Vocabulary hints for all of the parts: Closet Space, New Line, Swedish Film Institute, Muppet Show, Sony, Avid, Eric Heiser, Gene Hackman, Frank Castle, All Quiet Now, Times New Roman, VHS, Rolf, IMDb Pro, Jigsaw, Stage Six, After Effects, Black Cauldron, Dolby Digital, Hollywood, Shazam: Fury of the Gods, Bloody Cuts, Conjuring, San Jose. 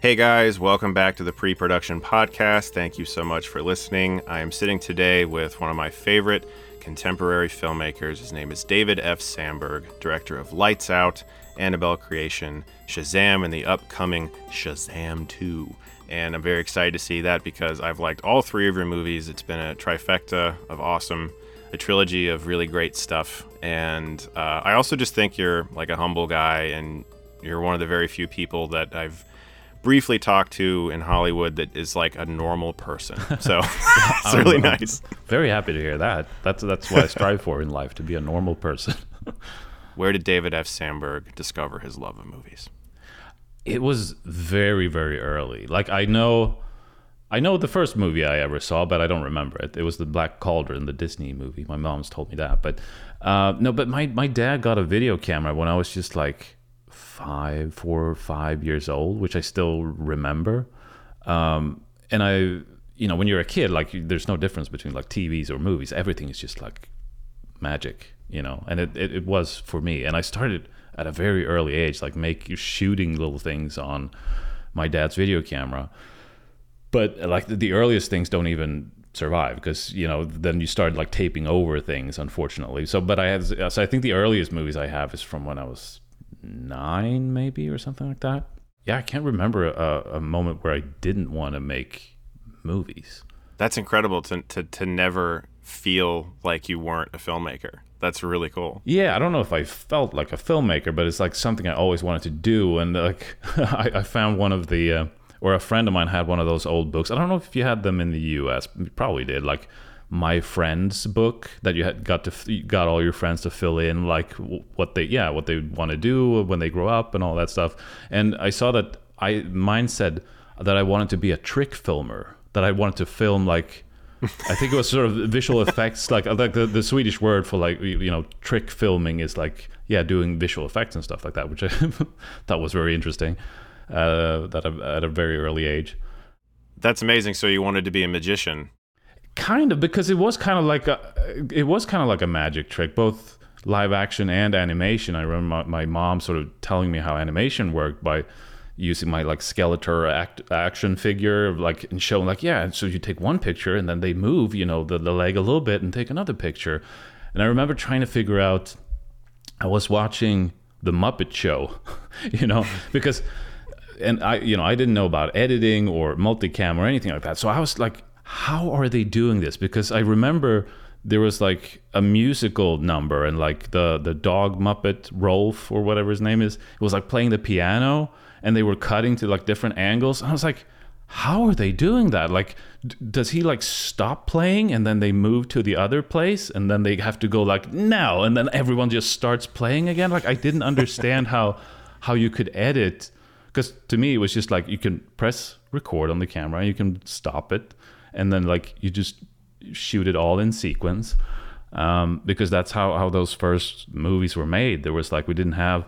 Hey guys, welcome back to the Pre-Production Podcast. Thank you so much for listening. I am sitting today with one of my favorite contemporary filmmakers. His name is David F. Sandberg, director of Lights Out, Annabelle: Creation, Shazam, and the upcoming Shazam 2. And I'm very excited to see that because I've liked all three of your movies. It's been a trifecta of awesome, a trilogy of really great stuff. And I also just think you're like a humble guy, and you're one of the very few people that I've briefly talked to in Hollywood that is like a normal person. So it's really nice. Very happy to hear that. That's what I strive for in life, to be a normal person. Where did David F. Sandberg discover his love of movies? It was very, very early. Like I know the first movie I ever saw, but I don't remember it. It was the Black Cauldron, the Disney movie. My mom's told me that. But my dad got a video camera when I was just like four or five years old, which I still remember. And I, you know, when you're a kid, like there's no difference between like TVs or movies. Everything is just like magic, you know, and it was for me. And I started at a very early age, like shooting little things on my dad's video camera. But like the earliest things don't even survive because, you know, then you start like taping over things, unfortunately. So I think the earliest movies I have is from when I was 9 maybe or something like that. Yeah, I can't remember a moment where I didn't want to make movies. That's incredible to never feel like you weren't a filmmaker. That's really cool. Yeah, I don't know if I felt like a filmmaker, but it's like something I always wanted to do. And like I found one of the, or a friend of mine had one of those old books. I don't know if you had them in the US, you probably did, like My Friend's book that you had got all your friends to fill in like what they want to do when they grow up and all that stuff. And I saw that mine said that I wanted to be a trick filmer, that I wanted to film like I think it was sort of visual effects, like the Swedish word for like, you know, trick filming is like, yeah, doing visual effects and stuff like that, which I thought was very interesting that at a very early age. That's amazing. So you wanted to be a magician. Kind of, because it was kind of like a magic trick, both live action and animation. I remember my mom sort of telling me how animation worked by using my like Skeletor action figure, like, and showing like, yeah, so you take one picture and then they move, you know, the leg a little bit and take another picture. And I remember trying to figure out, I was watching the Muppet Show, you know, because, and I, you know, I didn't know about editing or multicam or anything like that. So I was like, how are they doing this? Because I remember there was like a musical number and like the dog Muppet, Rolf or whatever his name is, it was like playing the piano and they were cutting to like different angles. And I was like, how are they doing that? Like, does he like stop playing and then they move to the other place and then they have to go like now and then everyone just starts playing again? Like I didn't understand how you could edit, because to me it was just like you can press record on the camera and you can stop it. And then like you just shoot it all in sequence, because that's how those first movies were made. There was like, we didn't have,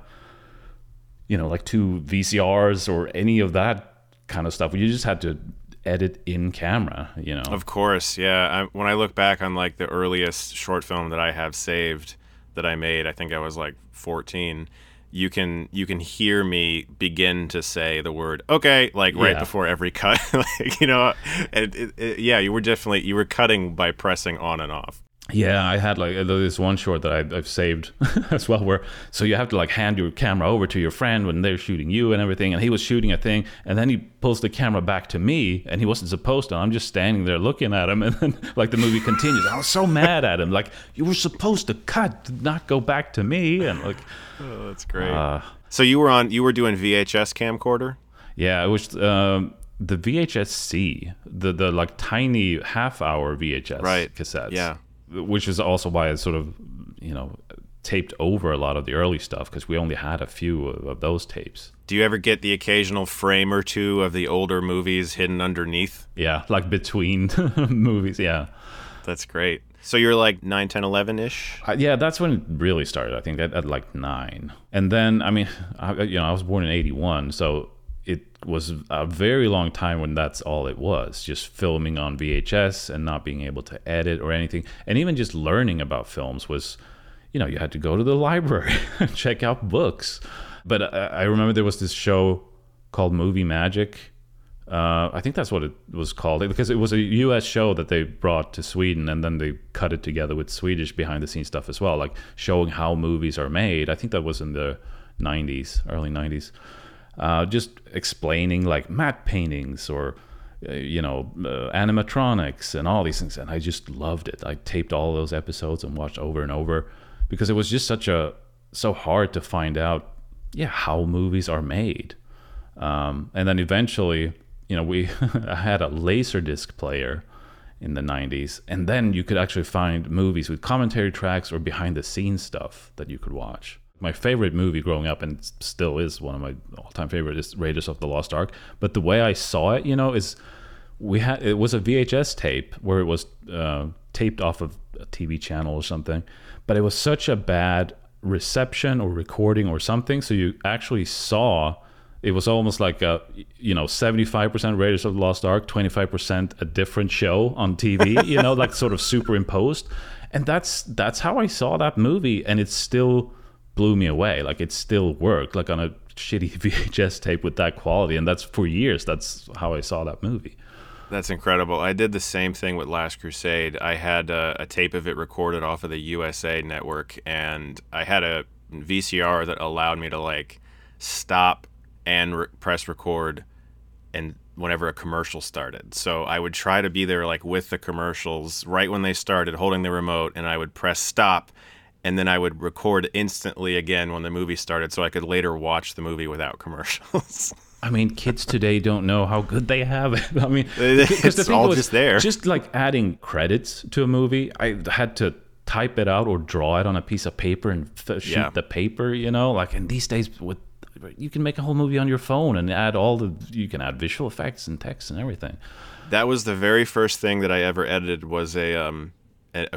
you know, like two VCRs or any of that kind of stuff. You just had to edit in camera, you know. Of course, yeah. When I look back on like the earliest short film that I have saved that I made, I think I was like 14. You can hear me begin to say the word okay, like right before every cut, like, you know, you were cutting by pressing on and off. Yeah, I had like this one short that I've saved as well, where so you have to like hand your camera over to your friend when they're shooting you and everything, and he was shooting a thing, and then he pulls the camera back to me, and he wasn't supposed to. And I'm just standing there looking at him, and then like the movie continues. I was so mad at him, like you were supposed to cut, not go back to me, and like. Oh, that's great. So you were doing VHS camcorder? Yeah, it was the VHS-C, the like tiny half-hour VHS cassettes. Yeah. Which is also why I sort of, you know, taped over a lot of the early stuff, because we only had a few of those tapes. Do you ever get the occasional frame or two of the older movies hidden underneath? Yeah, like between movies, yeah. That's great. So you're like 9, 10, 11-ish? Yeah, that's when it really started, I think, at like 9. And then, I mean, I was born in 81, so it was a very long time when that's all it was, just filming on VHS and not being able to edit or anything. And even just learning about films was, you know, you had to go to the library and check out books. But I remember there was this show called Movie Magic. I think that's what it was called, because it was a US show that they brought to Sweden, and then they cut it together with Swedish behind the scenes stuff as well, like showing how movies are made. I think that was in the 90s, early 90s. Just explaining like matte paintings or, animatronics and all these things. And I just loved it. I taped all those episodes and watched over and over, because it was just so hard to find out, how movies are made. And then eventually, we had a Laserdisc player in the 90s, and then you could actually find movies with commentary tracks or behind the scenes stuff that you could watch. My favorite movie growing up, and still is one of my all-time favorite, is Raiders of the Lost Ark. But the way I saw it, is it was a VHS tape where it was taped off of a TV channel or something, but it was such a bad reception or recording or something, so you actually saw. It was almost like 75% Raiders of the Lost Ark, 25% a different show on TV, like sort of superimposed. And that's how I saw that movie, and it still blew me away. Like, it still worked, like on a shitty VHS tape with that quality, and that's for years. That's how I saw that movie. That's incredible. I did the same thing with Last Crusade. I had a tape of it recorded off of the USA network, and I had a VCR that allowed me to like stop and press record and whenever a commercial started. So I would try to be there like with the commercials right when they started, holding the remote, and I would press stop, and then I would record instantly again when the movie started, so I could later watch the movie without commercials. I mean, kids today don't know how good they have it. I mean, it's all just there. Just like adding credits to a movie, I had to type it out or draw it on a piece of paper and sheet the paper, like, and these days with you can make a whole movie on your phone and add you can add visual effects and text and everything. That was the very first thing that I ever edited, was a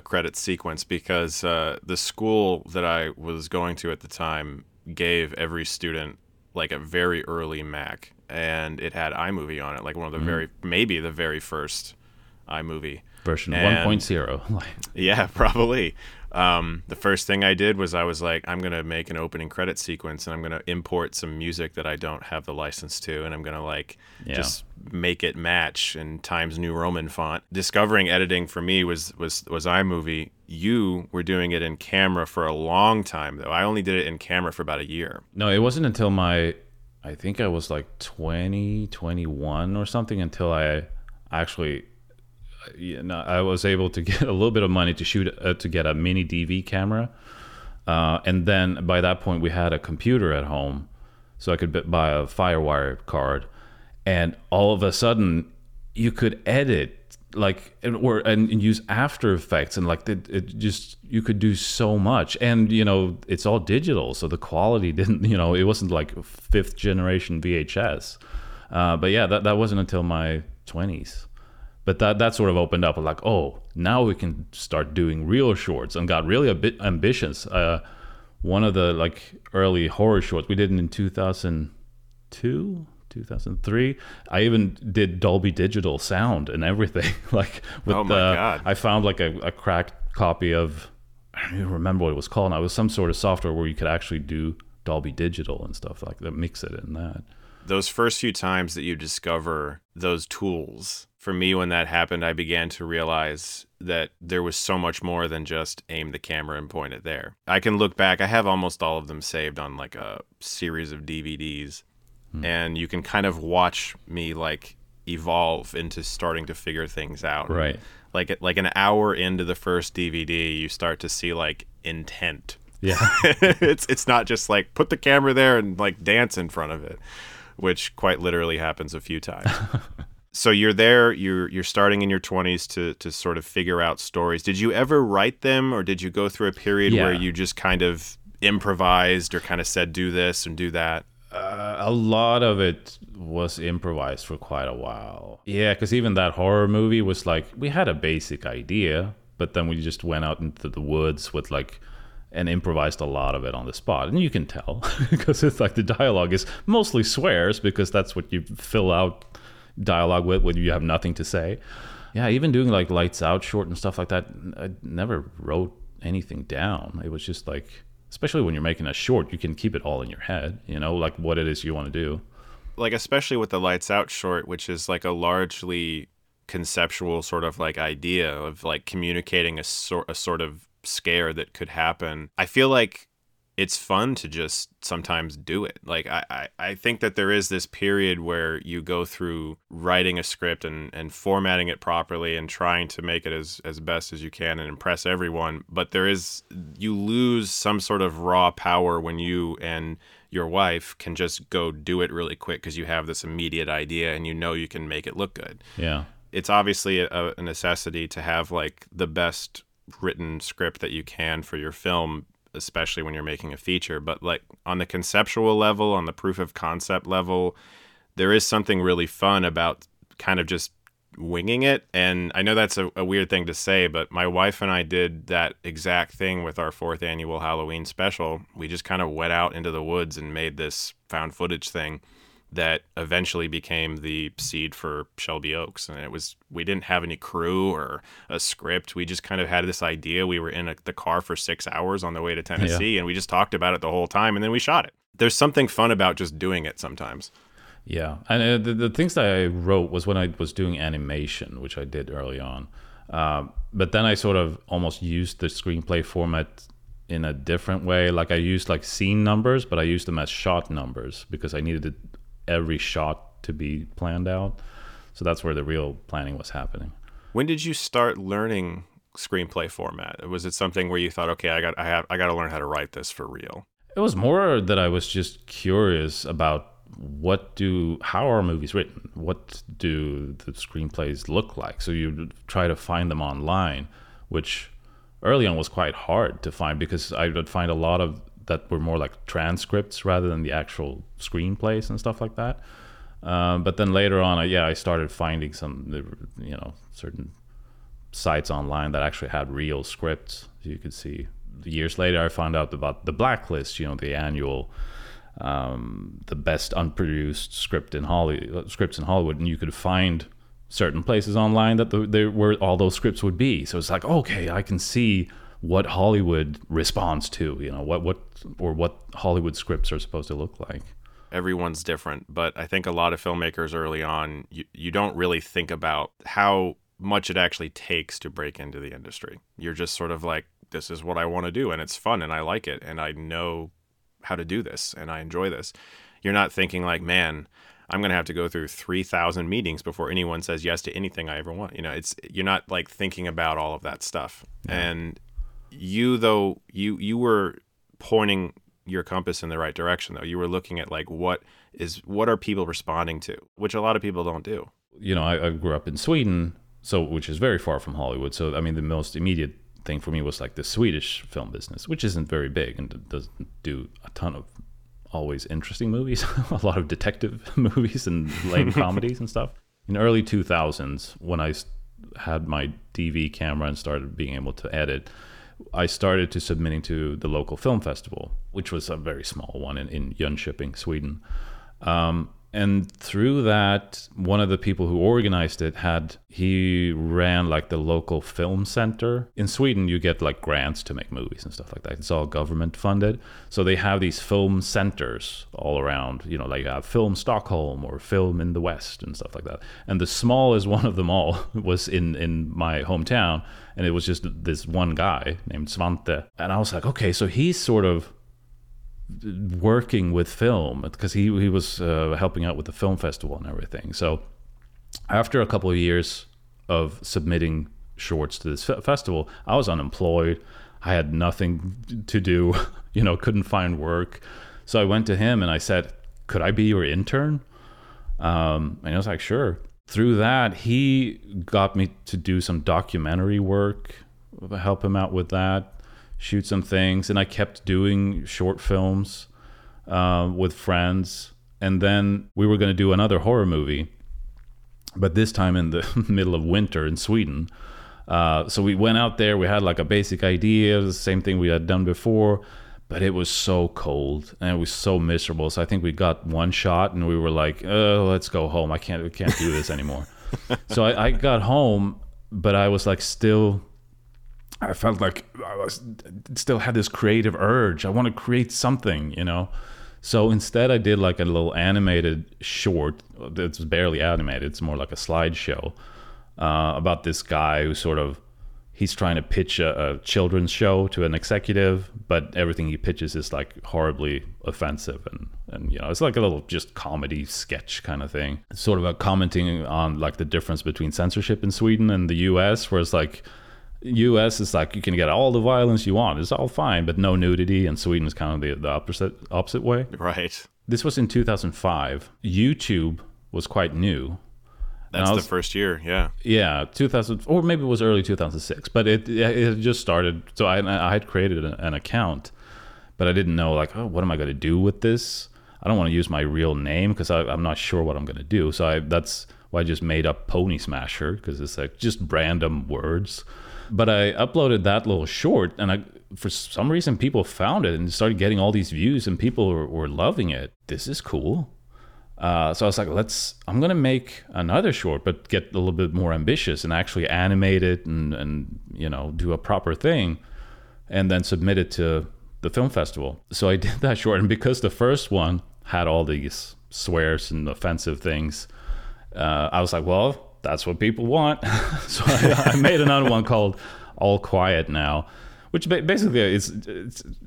credit sequence, because the school that I was going to at the time gave every student like a very early Mac, and it had iMovie on it, like one of the the very first iMovie. Version 1.0. Yeah, probably. The first thing I did was I was like, I'm going to make an opening credit sequence, and I'm going to import some music that I don't have the license to, and I'm going to just make it match in Times New Roman font. Discovering editing for me was iMovie. You were doing it in camera for a long time, though. I only did it in camera for about a year. No, it wasn't until I think I was like 20, 21 or something, until I actually... I was able to get a little bit of money to shoot to get a mini DV camera, and then by that point we had a computer at home, so I could buy a FireWire card, and all of a sudden you could edit and use After Effects, and you could do so much, and it's all digital, so the quality didn't it wasn't like fifth generation VHS, but yeah, that wasn't until my 20s. But that sort of opened up, like, oh, now we can start doing real shorts, and got really a bit ambitious. One of the early horror shorts we did in 2002, 2003. I even did Dolby Digital sound and everything. God. I found a cracked copy of, I don't even remember what it was called. Now, it was some sort of software where you could actually do Dolby Digital and stuff like that, mix it in that. Those first few times that you discover those tools, for me, when that happened, I began to realize that there was so much more than just aim the camera and point it there. I can look back. I have almost all of them saved on a series of DVDs, and you can kind of watch me evolve into starting to figure things out. Right. Like an hour into the first DVD, you start to see intent. Yeah. It's not just put the camera there and dance in front of it, which quite literally happens a few times. So you're there, you're starting in your 20s to sort of figure out stories. Did you ever write them, or did you go through a period where you just kind of improvised, or kind of said do this and do that? A lot of it was improvised for quite a while. Yeah, because even that horror movie was we had a basic idea, but then we just went out into the woods with and improvised a lot of it on the spot. And you can tell, because it's the dialogue is mostly swears, because that's what you fill out dialogue with when you have nothing to say. Yeah, even doing Lights Out short and stuff like that, I never wrote anything down. It was just especially when you're making a short, you can keep it all in your head, what it is you want to do. like, especially with the Lights Out short, which is like a largely conceptual sort of like idea of like communicating a sort of scare that could happen. I feel like it's fun to just sometimes do it. Like, I think that there is this period where you go through writing a script and formatting it properly and trying to make it as best as you can and impress everyone. But there is, you lose some sort of raw power when you and your wife can just go do it really quick because you have this immediate idea and you know you can make it look good. Yeah. It's obviously a necessity to have like the best written script that you can for your film, especially when you're making a feature. But like on the conceptual level, on the proof of concept level, there is something really fun about kind of just winging it. And I know that's a weird thing to say, but my wife and I did that exact thing with our 4th annual Halloween special. We just kind of went out into the woods and made this found footage thing that eventually became the seed for Shelby Oaks. And it was, we didn't have any crew or a script. We just kind of had this idea. We were in the car for 6 hours on the way to Tennessee, yeah, and we just talked about it the whole time, and then we shot it. There's something fun about just doing it sometimes. Yeah. And the things that I wrote was when I was doing animation, which I did early on. But then I sort of almost used the screenplay format in a different way. Like I used like scene numbers, but I used them as shot numbers because I needed to every shot to be planned out. So that's where the real planning was happening. When did you start learning screenplay format? Was it something where you thought, okay, I got to learn how to write this for real? It was more that I was just curious about how are movies written? What do the screenplays look like? So you try to find them online, which early on was quite hard to find because I would find a lot of that were more like transcripts rather than the actual screenplays and stuff like that. But then later on, I started finding some, certain sites online that actually had real scripts. You could see years later, I found out about the Blacklist, the annual, the best unproduced scripts in Hollywood. And you could find certain places online that there were all those scripts would be. So it's like, okay, I can see what Hollywood responds to, what Hollywood scripts are supposed to look like. Everyone's different, but I think a lot of filmmakers early on, you don't really think about how much it actually takes to break into the industry. You're just sort of like, this is what I want to do, and it's fun, and I like it, and I know how to do this, and I enjoy this. You're not thinking like, man, I'm going to have to go through 3,000 meetings before anyone says yes to anything I ever want. You're not like thinking about all of that stuff. Yeah. And you were pointing your compass in the right direction, though. You were looking at like what are people responding to, which a lot of people don't do. I grew up in Sweden, which is very far from Hollywood. So I mean, the most immediate thing for me was like the Swedish film business, which isn't very big and doesn't do a ton of always interesting movies, a lot of detective movies and lame comedies and stuff. In early 2000s, when I had my DV camera and started being able to edit, I started to submitting to the local film festival, which was a very small one in Jönköping, Sweden. And through that, one of the people who organized it he ran like the local film center. In Sweden, you get like grants to make movies and stuff like that. It's all government funded. So they have these film centers all around, like Film Stockholm or Film in the West and stuff like that. And the smallest one of them all was in my hometown. And it was just this one guy named Svante. And I was like, okay, so he's sort of working with film because he was helping out with the film festival and everything. So after a couple of years of submitting shorts to this festival, I was unemployed. I had nothing to do, couldn't find work. So I went to him and I said, could I be your intern? And I was like, sure. Through that, he got me to do some documentary work, help him out with that, shoot some things, and I kept doing short films with friends. And then we were going to do another horror movie, but this time in the middle of winter in Sweden. So we went out there, we had like a basic idea, the same thing we had done before, but it was so cold and it was so miserable. So I think we got one shot and we were like, oh, let's go home. I can't do this anymore. So I got home, but I was like I felt like I still had this creative urge. I want to create something. So instead I did like a little animated short that's barely animated. It's more like a slideshow about this guy who sort of, he's trying to pitch a children's show to an executive, but everything he pitches is like horribly offensive. And you know, it's like a little just comedy sketch kind of thing. It's sort of a commenting on like the difference between censorship in Sweden and the US, where it's like, US is like, you can get all the violence you want. It's all fine, but no nudity. And Sweden is kind of the opposite way. Right. This was in 2005. YouTube was quite new. That's the first year, yeah. Yeah, 2000, or maybe it was early 2006, but it just started. So I had created an account, but I didn't know, like, oh, what am I going to do with this? I don't want to use my real name because I'm not sure what I'm going to do. So that's why I just made up Pony Smasher, because it's like just random words. But I uploaded that little short, and for some reason people found it and started getting all these views, and people were loving it. This is cool. So I was like, I'm going to make another short, but get a little bit more ambitious and actually animate it and you know, do a proper thing and then submit it to the film festival. So I did that short. And because the first one had all these swears and offensive things, I was like, well, that's what people want. So I made another one called All Quiet Now, which basically is,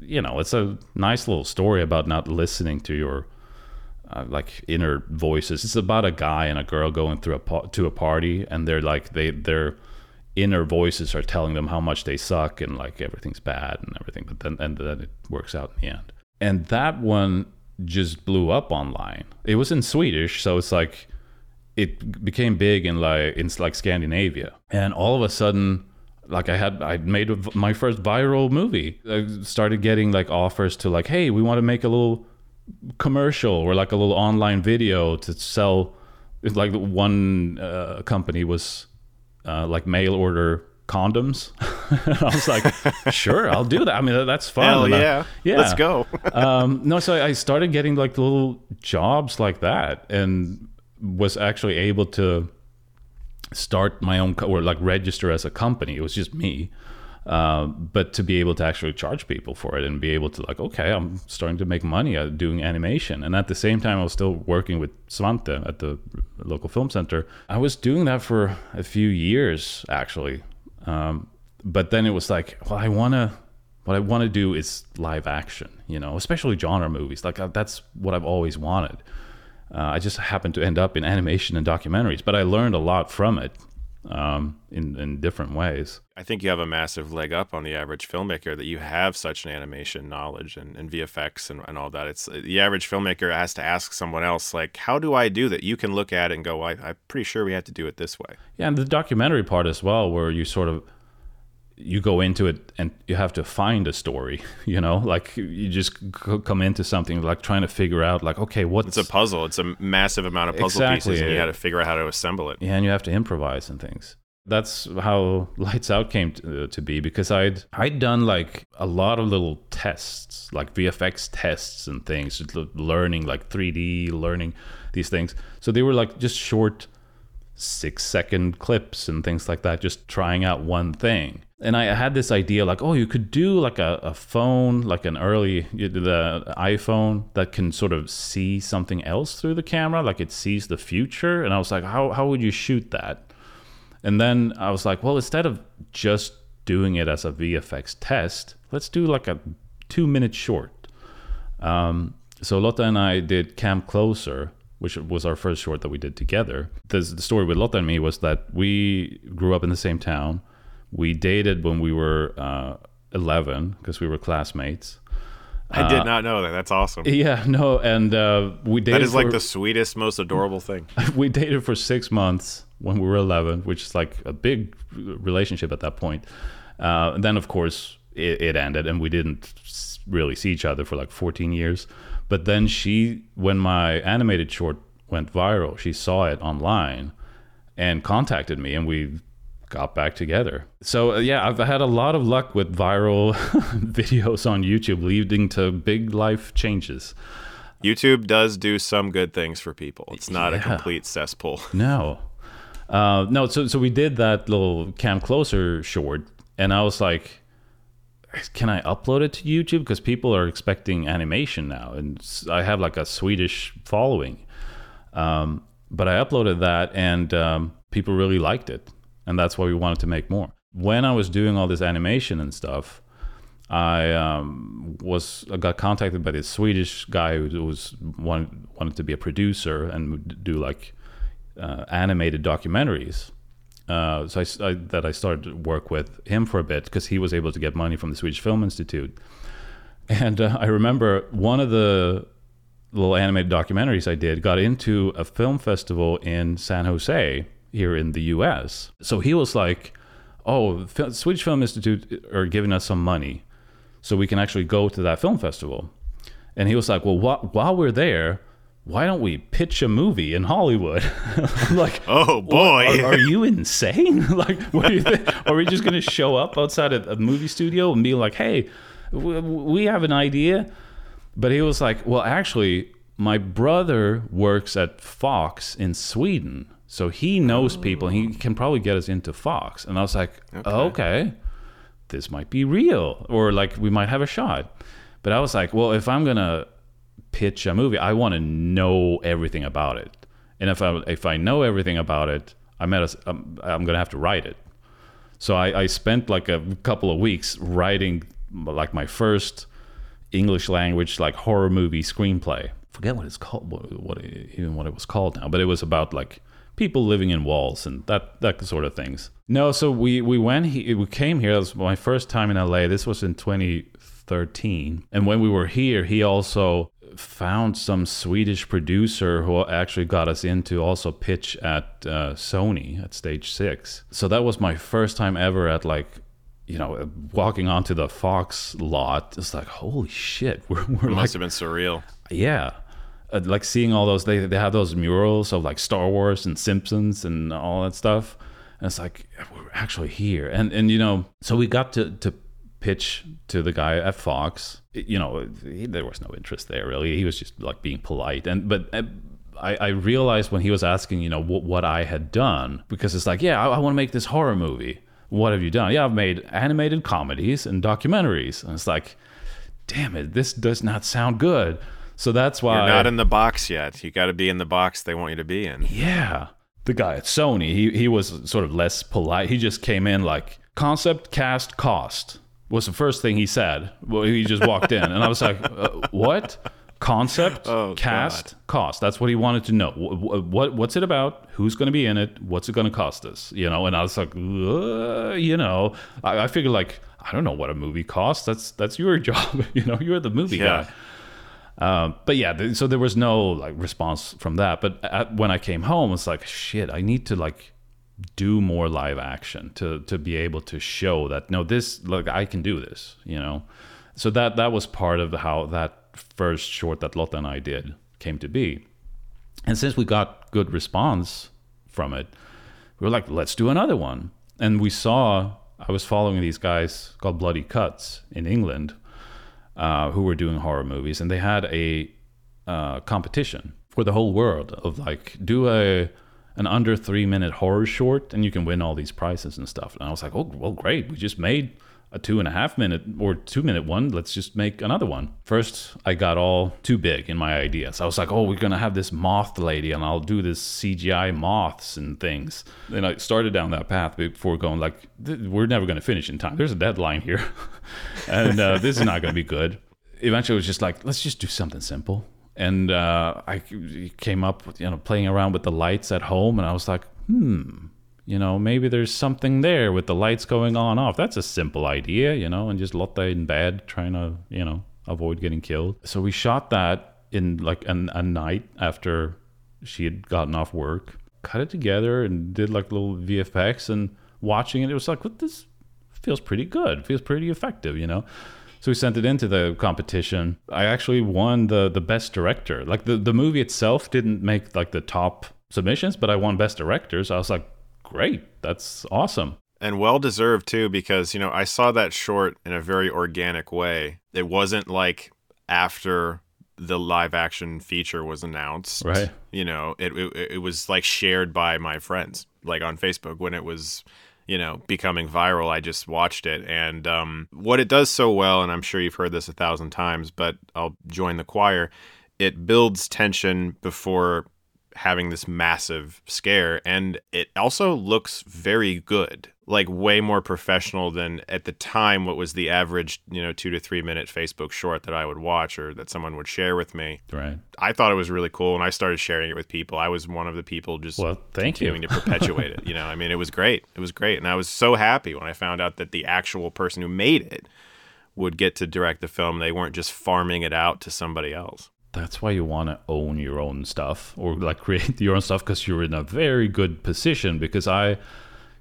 you know, it's a nice little story about not listening to your like inner voices. It's about a guy and a girl going through to a party, and they're like their inner voices are telling them how much they suck and like everything's bad and everything. But then it works out in the end. And that one just blew up online. It was in Swedish, so it's like it became big in Scandinavia. And all of a sudden, like I'd made my first viral movie. I started getting like offers to like, hey, we want to make a little commercial or like a little online video to sell. It's like one company was like mail order condoms. I was like, sure, I'll do that. I mean, that's fun. Hell yeah. Yeah, let's go. So I started getting like little jobs like that, and was actually able to start my own or like register as a company. It was just me. But to be able to actually charge people for it and be able to like, okay, I'm starting to make money doing animation. And at the same time, I was still working with Svante at the local film center. I was doing that for a few years, actually. But then it was like, well, what I want to do is live action, you know, especially genre movies. Like that's what I've always wanted. I just happened to end up in animation and documentaries, but I learned a lot from it. In different ways. I think you have a massive leg up on the average filmmaker that you have such an animation knowledge and VFX and all that. It's the average filmmaker has to ask someone else, like, how do I do that? You can look at it and go, I'm pretty sure we have to do it this way. Yeah, and the documentary part as well, where you sort of, you go into it and you have to find a story, you know, like you just come into something like trying to figure out like, okay, it's a puzzle. It's a massive amount of puzzle pieces, and you had to figure out how to assemble it. Yeah, and you have to improvise and things. That's how Lights Out came to be, because I'd done like a lot of little tests, like VFX tests and things, learning like 3D, learning these things. So they were like just short 6-second clips and things like that, just trying out one thing. And I had this idea like, oh, you could do like a phone, like the iPhone that can sort of see something else through the camera, like it sees the future. And I was like, how would you shoot that? And then I was like, well, instead of just doing it as a VFX test, let's do like a 2-minute short. So Lotta and I did Cam Closer, which was our first short that we did together. The story with Lotta and me was that we grew up in the same town. We dated when we were 11 because we were classmates. I did not know that. That's awesome. Yeah, no, and we dated. That is like the sweetest, most adorable thing. We dated for 6 months when we were 11, which is like a big relationship at that point. And then, of course, it ended, and we didn't really see each other for like 14 years. But then when my animated short went viral, she saw it online and contacted me, and we got back together. So yeah, I've had a lot of luck with viral videos on YouTube leading to big life changes. YouTube does do some good things for people. It's not a complete cesspool. No. So we did that little Cam Closer short, and I was like, can I upload it to YouTube? Because people are expecting animation now, and I have like a Swedish following. But I uploaded that, and people really liked it, and that's why we wanted to make more. When I was doing all this animation and stuff, I got contacted by this Swedish guy who wanted to be a producer and would do like animated documentaries. So I started work with him for a bit because he was able to get money from the Swedish Film Institute. And I remember one of the little animated documentaries I did got into a film festival in San Jose here in the US. So he was like, oh, Swedish Film Institute are giving us some money so we can actually go to that film festival. And he was like, well, while we're there, why don't we pitch a movie in Hollywood? Like, oh boy, are you insane? Like, what do you think? Are we just going to show up outside a movie studio and be like, hey, we have an idea? But he was like, well, actually, my brother works at Fox in Sweden, so he knows people. He can probably get us into Fox. And I was like, okay, this might be real, or like we might have a shot. But I was like, well, if I'm going to pitch a movie, I want to know everything about it. And if I know everything about it, I'm going to have to write it. So I spent like a couple of weeks writing like my first English language like horror movie screenplay. Forget what it's called, what it was called now, but it was about like people living in walls and that sort of things. No, so we came here. It was my first time in LA. This was in 2013. And when we were here, he also found some Swedish producer who actually got us in to also pitch at Sony at Stage 6. So that was my first time ever at like, you know, walking onto the Fox lot. It's like, holy shit. It must have been surreal. Yeah. Like seeing all those, they have those murals of like Star Wars and Simpsons and all that stuff. And it's like, we're actually here. And you know, so we got to pitch to the guy at Fox. You know, there was no interest there really. He was just like being polite. But I realized when he was asking, you know, what I had done, because it's like, yeah, I want to make this horror movie. What have you done? Yeah, I've made animated comedies and documentaries. And it's like, damn it, this does not sound good. So that's why you're not in the box yet. You got to be in the box they want you to be in. Yeah. The guy at Sony, he was sort of less polite. He just came in like, concept, cast, cost was the first thing he said. Well, he just walked in. And I was like, what? Concept, cast, cost. That's what he wanted to know. What's it about? Who's going to be in it? What's it going to cost us? You know, and I was like, you know, I figured like, I don't know what a movie costs. That's your job. You know, you're the movie guy. But yeah, so there was no like response from that. But when I came home, it's like, shit, I need to like do more live action to be able to show that, no, this, look, I can do this, you know? So that was part of how that first short that Lotta and I did came to be. And since we got good response from it, we were like, let's do another one. And we saw, I was following these guys called Bloody Cuts in England, who were doing horror movies, and they had a competition for the whole world of like, do an under 3-minute horror short and you can win all these prizes and stuff. And I was like, oh, well, great, we just made a 2.5-minute or 2-minute one, let's just make another one. First, I got all too big in my ideas. I was like, oh, we're gonna have this moth lady and I'll do this CGI moths and things. Then I started down that path before going like, we're never gonna finish in time. There's a deadline here. And this is not gonna be good. Eventually it was just like, let's just do something simple. And I came up with, you know, playing around with the lights at home, and I was like, you know, maybe there's something there with the lights going on and off. That's a simple idea, you know, and just Lotta in bed trying to, you know, avoid getting killed. So we shot that in like a night after she had gotten off work, cut it together and did like little VFX, and watching it, it was like, well, this feels pretty good. Feels pretty effective, you know? So we sent it into the competition. I actually won the best director. Like the movie itself didn't make like the top submissions, but I won best director. So I was like, great, that's awesome. And well deserved too, because, you know, I saw that short in a very organic way. It wasn't like after the live action feature was announced, right? You know, it was like shared by my friends, like on Facebook when it was you know, becoming viral. I just watched it, and what it does so well, and I'm sure you've heard this 1,000 times, but I'll join the choir, it builds tension before having this massive scare, and it also looks very good, like way more professional than at the time what was the average, you know, 2 to 3 minute Facebook short that I would watch or that someone would share with me. Right. I thought it was really cool, and I started sharing it with people. I was one of the people just continuing to perpetuate it. You know, I mean, it was great. It was great, and I was so happy when I found out that the actual person who made it would get to direct the film. They weren't just farming it out to somebody else. That's why you want to own your own stuff, or like create your own stuff, because you're in a very good position. Because I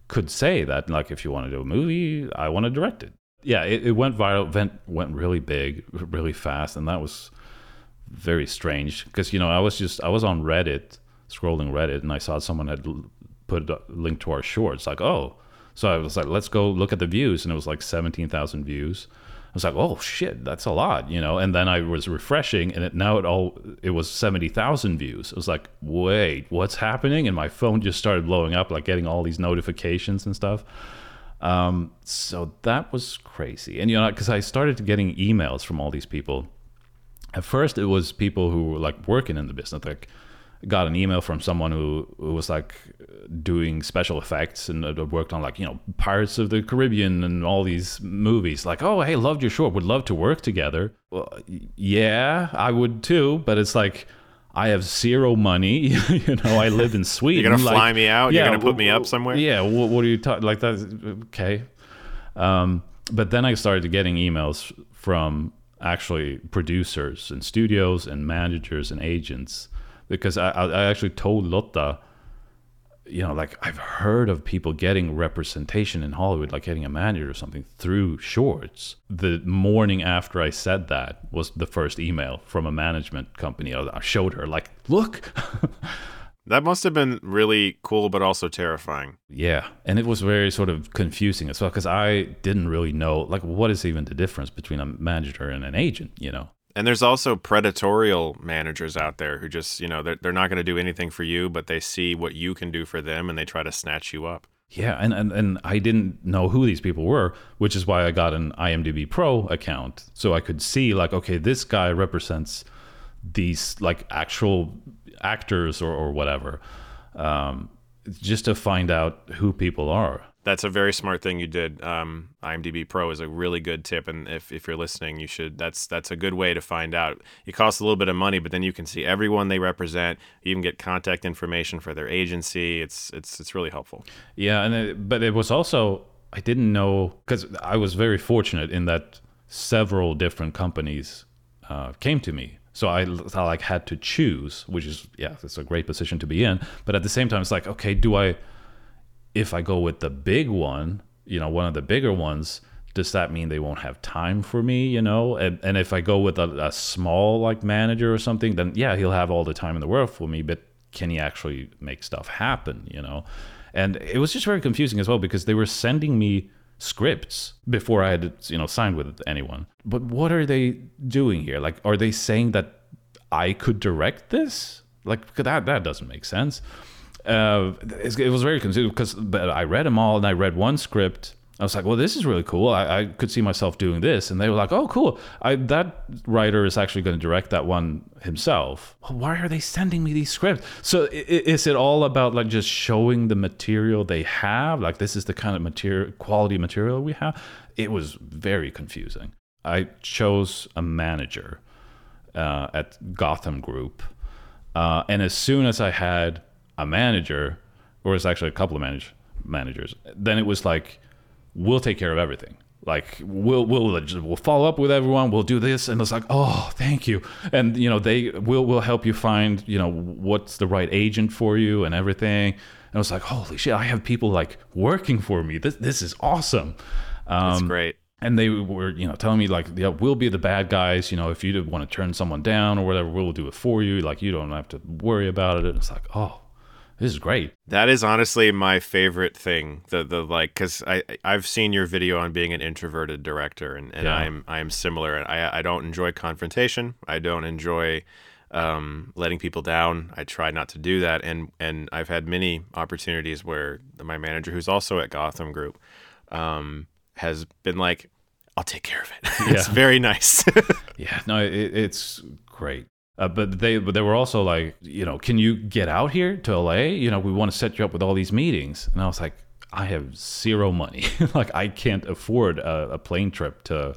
could say that, like, if you want to do a movie, I want to direct it. Yeah, it went viral, went really big, really fast, and that was very strange. Because, you know, I was on Reddit, scrolling Reddit, and I saw someone had put a link to our shorts. Like, oh, so I was like, let's go look at the views, and it was like 17,000 views. I was like, oh shit, that's a lot, you know. And then I was refreshing, and it was 70,000 views. I was like, wait, what's happening? And my phone just started blowing up, like getting all these notifications and stuff. So that was crazy. And, you know, because I started getting emails from all these people. At first, it was people who were like working in the business. Like, got an email from someone who was like doing special effects and worked on, like, you know, Pirates of the Caribbean and all these movies. Like, oh, hey, loved your short, would love to work together. Well, yeah, I would too, but it's like, I have zero money. You know, I live in Sweden. You're gonna fly me out? Yeah, you're gonna put me up somewhere? Yeah. What are you talking like that? Okay. But then I started getting emails from actually producers and studios and managers and agents. Because I actually told Lotta, you know, like, I've heard of people getting representation in Hollywood, like getting a manager or something, through shorts. The morning after I said that was the first email from a management company. I showed her, like, look. That must have been really cool, but also terrifying. Yeah. And it was very sort of confusing as well, because I didn't really know, like, what is even the difference between a manager and an agent, you know? And there's also predatorial managers out there who just, you know, they're not going to do anything for you, but they see what you can do for them and they try to snatch you up. Yeah, and I didn't know who these people were, which is why I got an IMDb Pro account. So I could see, like, okay, this guy represents these, like, actual actors or whatever, just to find out who people are. That's a very smart thing you did. IMDb Pro is a really good tip, and if you're listening, you should. That's a good way to find out. It costs a little bit of money, but then you can see everyone they represent. You can get contact information for their agency. It's really helpful. Yeah, but it was also, I didn't know, because I was very fortunate in that several different companies came to me. So I like had to choose, which is, yeah, it's a great position to be in. But at the same time, it's like, okay, if I go with the big one, you know, one of the bigger ones, does that mean they won't have time for me, you know? And if I go with a small, like, manager or something, then yeah, he'll have all the time in the world for me, but can he actually make stuff happen, you know? And it was just very confusing as well, because they were sending me scripts before I had, you know, signed with anyone. But what are they doing here? Like, are they saying that I could direct this? Like, that doesn't make sense. It was very confusing, but I read them all, and I read one script. I was like, well, this is really cool. I could see myself doing this. And they were like, oh, cool. That writer is actually going to direct that one himself. Well, why are they sending me these scripts? So is it all about, like, just showing the material they have? Like, this is the kind of quality material we have? It was very confusing. I chose a manager at Gotham Group. And as soon as I had a manager, or it's actually a couple of managers, then it was like, we'll take care of everything. Like, we'll follow up with everyone. We'll do this. And it's like, oh, thank you. And, you know, they will help you find, you know, what's the right agent for you and everything. And I was like, holy shit, I have people, like, working for me. This is awesome. That's great. And they were, you know, telling me, like, yeah, we'll be the bad guys. You know, if you want to turn someone down or whatever, we'll do it for you. Like, you don't have to worry about it. And it's like, oh, this is great. That is honestly my favorite thing. The like, because I've seen your video on being an introverted director, and yeah. I am similar. I don't enjoy confrontation. I don't enjoy letting people down. I try not to do that. And I've had many opportunities where my manager, who's also at Gotham Group, has been like, I'll take care of it. It's very nice. It's great. But they were also like, you know, can you get out here to LA? You know, we want to set you up with all these meetings. And I was like, I have zero money. Like, I can't afford a plane trip to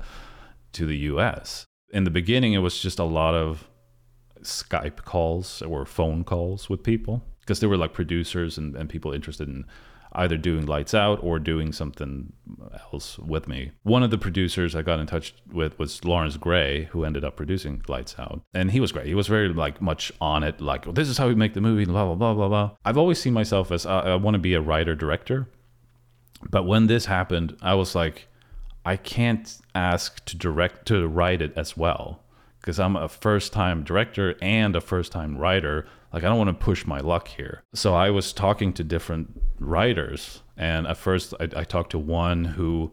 the US. In the beginning, it was just a lot of Skype calls or phone calls with people, because there were like producers and people interested in either doing Lights Out or doing something else with me. One of the producers I got in touch with was Lawrence Gray, who ended up producing Lights Out. And he was great. He was very like much on it, like, well, this is how we make the movie, blah, blah, blah, blah, blah. I've always seen myself as I want to be a writer-director. But when this happened, I was like, I can't ask to write it as well, because I'm a first-time director and a first-time writer. Like, I don't want to push my luck here. So I was talking to different writers, and at first I talked to one who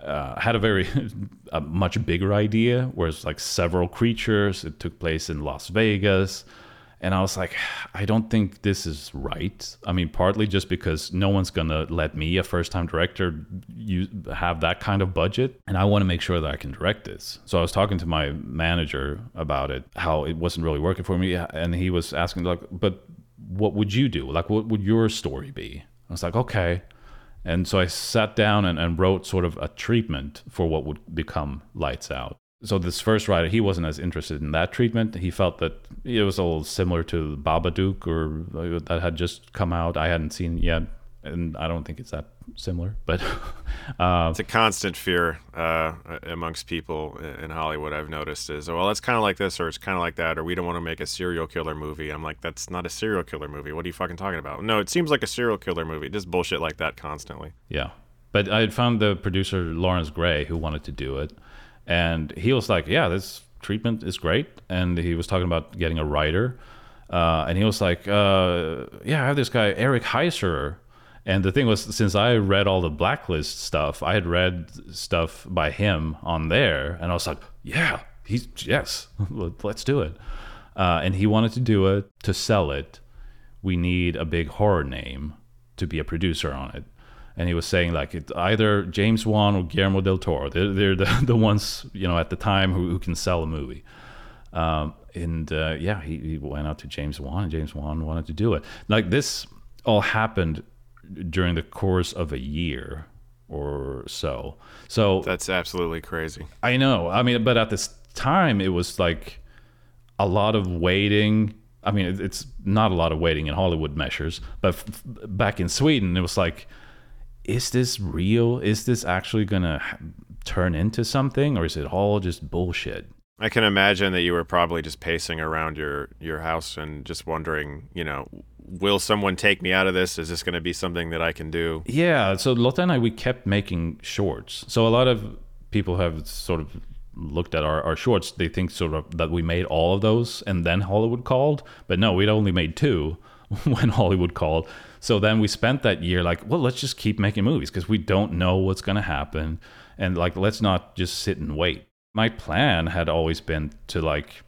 had a much bigger idea, where it's like several creatures. It took place in Las Vegas. And I was like, I don't think this is right. I mean, partly just because no one's going to let me, a first-time director, have that kind of budget. And I want to make sure that I can direct this. So I was talking to my manager about it, how it wasn't really working for me. And he was asking, like, but what would you do? Like, what would your story be? I was like, okay. And so I sat down and wrote sort of a treatment for what would become Lights Out. So this first writer, he wasn't as interested in that treatment. He felt that it was a little similar to Babadook, or that had just come out. I hadn't seen it yet, and I don't think it's that similar. But it's a constant fear amongst people in Hollywood, I've noticed, is, well, it's kind of like this, or it's kind of like that, or we don't want to make a serial killer movie. I'm like, that's not a serial killer movie. What are you fucking talking about? No, it seems like a serial killer movie. Just bullshit like that constantly. Yeah. But I had found the producer, Lawrence Gray, who wanted to do it. And he was like, yeah, this treatment is great. And he was talking about getting a writer. And he was like, yeah, I have this guy, Eric Heiser. And the thing was, since I read all the Blacklist stuff, I had read stuff by him on there. And I was like, yeah, yes, let's do it. And he wanted to do it. To sell it, we need a big horror name to be a producer on it. And he was saying, like, it's either James Wan or Guillermo del Toro. They're the ones, you know, at the time who can sell a movie. He went out to James Wan, and James Wan wanted to do it. Like, this all happened during the course of a year or so. So that's absolutely crazy. I know. I mean, but at this time, it was like a lot of waiting. I mean, it's not a lot of waiting in Hollywood measures, but back in Sweden, it was like, is this real? Is this actually going to turn into something, or is it all just bullshit? I can imagine that you were probably just pacing around your house and just wondering, you know, will someone take me out of this? Is this going to be something that I can do? Yeah. So Lotta and I, we kept making shorts. So a lot of people have sort of looked at our shorts. They think sort of that we made all of those and then Hollywood called. But no, we'd only made two when Hollywood called. So then we spent that year like, well, let's just keep making movies because we don't know what's going to happen. And like, let's not just sit and wait. My plan had always been to like,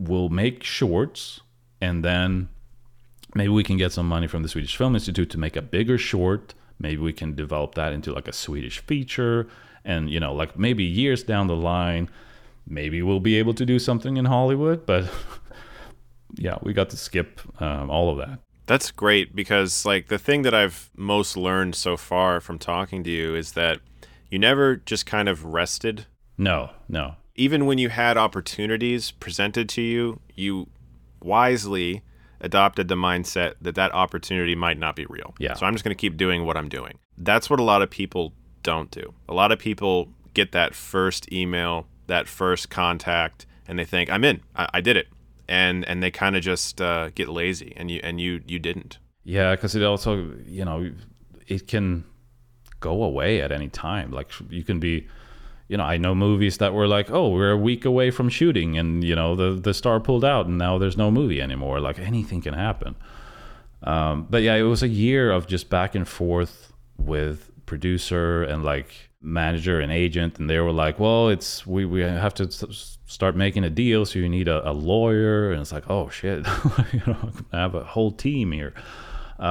we'll make shorts and then maybe we can get some money from the Swedish Film Institute to make a bigger short. Maybe we can develop that into like a Swedish feature. And, you know, like maybe years down the line, maybe we'll be able to do something in Hollywood. But yeah, we got to skip all of that. That's great, because like the thing that I've most learned so far from talking to you is that you never just kind of rested. No. Even when you had opportunities presented to you, you wisely adopted the mindset that opportunity might not be real. Yeah. So I'm just going to keep doing what I'm doing. That's what a lot of people don't do. A lot of people get that first email, that first contact, and they think, I'm in. I did it. And they kind of just get lazy, and you didn't. Yeah, because it also, you know, it can go away at any time. Like you can be, you know, I know movies that were like, oh, we're a week away from shooting, and you know the star pulled out, and now there's no movie anymore. Like anything can happen. But yeah, it was a year of just back and forth with producer and like manager and agent, and they were like, well, it's we have to start making a deal, so you need a lawyer. And it's like, oh shit, you know, I have a whole team here. It